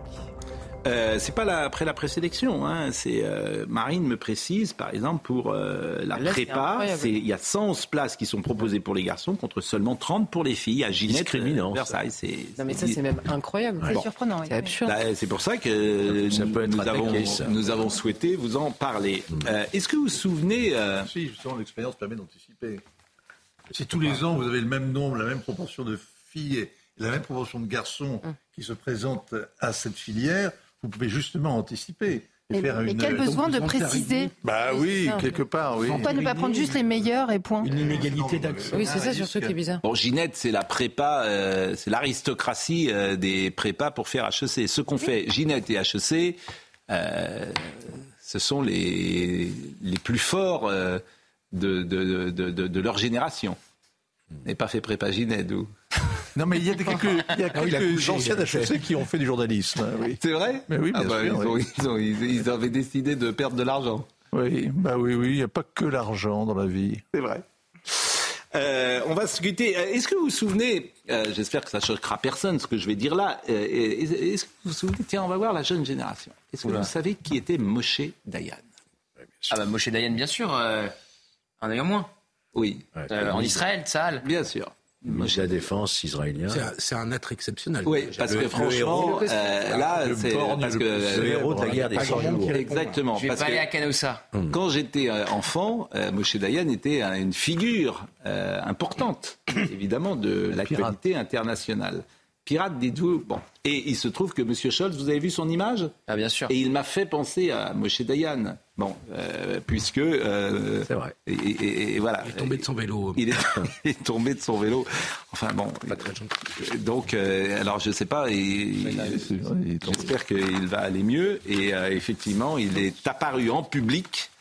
Euh, c'est pas la, après la présélection. Hein, c'est, euh, Marine me précise, par exemple, pour euh, la là, prépa, il y a cent onze places qui sont proposées pour les garçons contre seulement trente pour les filles. À Ginette, discriminant, Versailles. C'est, non, mais ça, c'est même incroyable. C'est bon. Surprenant. C'est absurde. Bah, c'est pour ça que ça nous, nous, avons, nous avons souhaité vous en parler. Mmh. Euh, est-ce que vous vous souvenez... Euh... Si, justement, l'expérience permet d'anticiper. Si tous les ans, vous avez le même nombre, la même proportion de filles et la même proportion de garçons mmh. qui se présentent à cette filière... Vous pouvez justement anticiper. Et mais, faire mais une, quel besoin de préciser ? Bah oui, quelque part, oui. Pourquoi ne pas prendre juste les meilleurs et point ? Une inégalité d'accès. Oui, c'est ça surtout qui est bizarre. Bon, Ginette, c'est la prépa, euh, c'est l'aristocratie euh, des prépas pour faire H E C. Ce qu'on oui. fait, Ginette et H E C, euh, ce sont les, les plus forts euh, de, de, de, de, de leur génération. N'est pas fait prépa Ginette, ou Non, mais il y a des quelques, il y a quelques ah oui, couché, anciens H E C qui ont fait du journalisme. Oui. C'est vrai ? Mais oui, bien ah bah, sûr, ils, oui. Ont, ils, ont, ils, ils avaient décidé de perdre de l'argent. Oui, bah oui, oui, il n'y a pas que l'argent dans la vie. C'est vrai. Euh, on va discuter. Est-ce que vous vous souvenez, euh, j'espère que ça ne choquera personne ce que je vais dire là, euh, est-ce que vous vous souvenez, tiens, on va voir la jeune génération. Est-ce que Oula. vous savez qui était Moshe Dayan ? Ouais, ah bah Moshe Dayan, bien sûr, euh, un œil en moins. Oui. Ouais, euh, en Israël, Tsahal. Bien sûr. Ministre de la Défense israélien. C'est un, c'est un être exceptionnel. Oui, parce le, que franchement, euh, là, c'est parce que le héros de la guerre des cent jours. Exactement. Je vais parce pas aller à Canossa. Hum. Quand j'étais enfant, euh, Moshe Dayan était une figure euh, importante, évidemment, de l'actualité internationale. Pirate, dites-vous. Bon. Et il se trouve que M. Scholz, vous avez vu son image ? Ah, bien sûr. Et il m'a fait penser à Moshe Dayan. Bon, euh, puisque... Euh, c'est vrai. Et, et, et voilà. Il est tombé de son vélo. Il est, il est tombé de son vélo. Enfin bon. Pas très gentil. Donc, euh, alors je ne sais pas, il, là, il, il, j'espère qu'il va aller mieux. Et euh, effectivement, il est apparu en public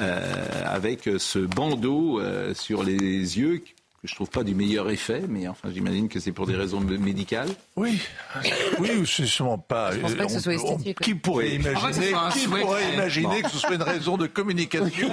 euh, avec ce bandeau euh, sur les yeux que je ne trouve pas du meilleur effet, mais enfin j'imagine que c'est pour des raisons médicales. Oui, oui, ou c'est sûrement pas. Je pense pas que ce soit esthétique. On, on, qui pourrait imaginer, en fait, qui pourrait imaginer que ce soit une raison de communication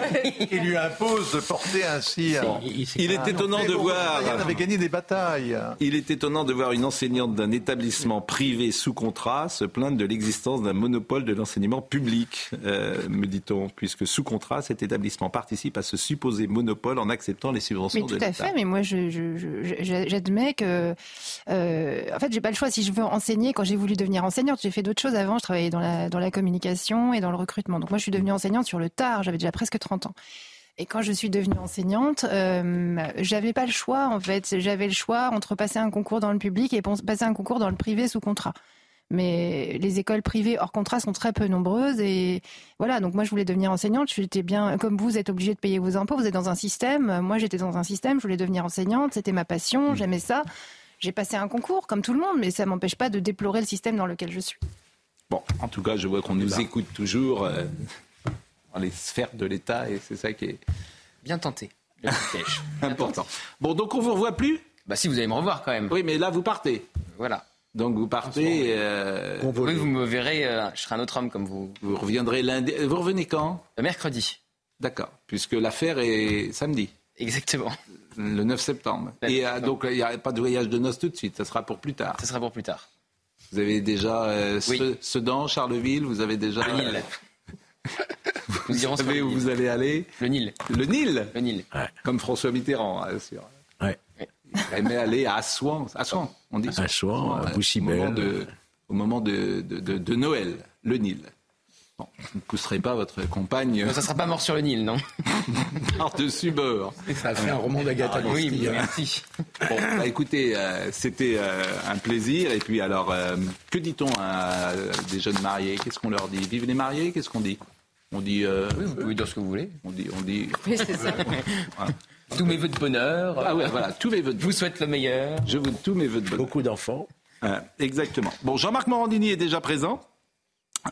qui lui impose de porter ainsi. Un... Il, il est étonnant de voir. Il avait gagné des batailles. Il est étonnant de voir une enseignante d'un établissement privé sous contrat se plaindre de l'existence d'un monopole de l'enseignement public, euh, me dit-on, puisque sous contrat, cet établissement participe à ce supposé monopole en acceptant les subventions de l'État. Mais tout à fait, mais moi... Moi, je, je, je, j'admets que, euh, en fait, j'ai pas le choix. Si je veux enseigner, quand j'ai voulu devenir enseignante, j'ai fait d'autres choses avant. Je travaillais dans la, dans la communication et dans le recrutement. Donc moi, je suis devenue enseignante sur le tard. J'avais déjà presque trente ans. Et quand je suis devenue enseignante, euh, j'avais pas le choix, en fait. J'avais le choix entre passer un concours dans le public et passer un concours dans le privé sous contrat. Mais les écoles privées hors contrat sont très peu nombreuses et voilà. Donc moi je voulais devenir enseignante, j'étais bien comme vous, vous êtes obligé de payer vos impôts, vous êtes dans un système. Moi j'étais dans un système, je voulais devenir enseignante, c'était ma passion, j'aimais ça. J'ai passé un concours comme tout le monde, mais ça m'empêche pas de déplorer le système dans lequel je suis. Bon, en tout cas je vois qu'on nous écoute toujours euh, dans les sphères de l'État et c'est ça qui est bien tenté. Le piège. Important. Bon donc on vous revoit plus ? Bah si, vous allez me revoir quand même. Oui mais là vous partez. Voilà. Donc vous partez... Euh, oui, vous me verrez, euh, je serai un autre homme comme vous. Vous reviendrez lundi. Vous revenez quand ? Le mercredi. D'accord, puisque l'affaire est samedi. Exactement. Le neuf septembre. Le Et septembre. Donc il n'y a pas de voyage de noces tout de suite, ça sera pour plus tard. Ça sera pour plus tard. Vous avez déjà euh, oui. Sedan, Charleville, vous avez déjà... Le Nil. Vous nous savez où Nil. Vous allez aller ? Le Nil. Le Nil ? Le Nil. Ouais. Comme François Mitterrand, bien sûr. Ouais. Il aimait aller à Assouan, Assouan, on dit. Assouan, à Boussibel. Au moment de, de, de, de Noël, le Nil. Bon, vous ne pousserez pas votre compagne... Non, ça ne sera pas mort sur le Nil, non. Par-dessus bord. Ça a fait un roman d'Agatha Christie. Oui, merci. Bon, bah, écoutez, euh, c'était euh, un plaisir. Et puis alors, euh, que dit-on à des jeunes mariés ? Qu'est-ce qu'on leur dit ? Vive les mariés, qu'est-ce qu'on dit ? On dit... Euh, oui, vous pouvez dire ce que vous voulez. On dit... On dit oui, c'est ça. Voilà. Tous mes vœux de bonheur. Ah ouais, voilà, tous mes vœux de bonheur. Je vous souhaite le meilleur. Je vous tous mes vœux de bonheur. Beaucoup d'enfants. Euh, exactement. Bon, Jean-Marc Morandini est déjà présent.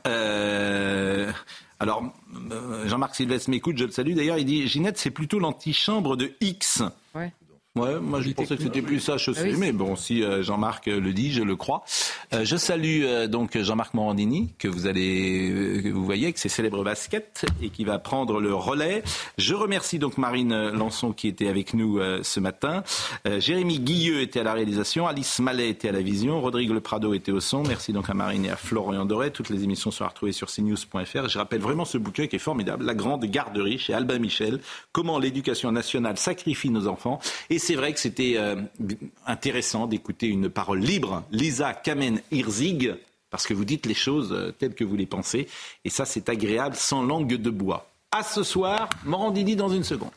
Euh, alors, euh, Jean-Marc Sylvestre m'écoute, je le salue. D'ailleurs, il dit Ginette, c'est plutôt l'antichambre de X. Ouais. Ouais, moi je pensais que c'était plus ça, je sais, ah oui, mais bon, si euh, Jean-Marc le dit, je le crois. Euh, je salue euh, donc Jean-Marc Morandini, que vous allez, euh, que vous voyez, avec ses célèbres baskets, et qui va prendre le relais. Je remercie donc Marine Lançon qui était avec nous euh, ce matin. Euh, Jérémy Guilleux était à la réalisation, Alice Mallet était à la vision, Rodrigue Le Prado était au son. Merci donc à Marine et à Florian Doré. Toutes les émissions sont retrouvées sur c news point f r. Je rappelle vraiment ce bouquin qui est formidable, La Grande Garderie chez Albin Michel, comment l'éducation nationale sacrifie nos enfants. Et c'est vrai que c'était euh, intéressant d'écouter une parole libre, Lisa Kamen-Hirzig, parce que vous dites les choses euh, telles que vous les pensez. Et ça, c'est agréable, sans langue de bois. À ce soir, Morandini dans une seconde.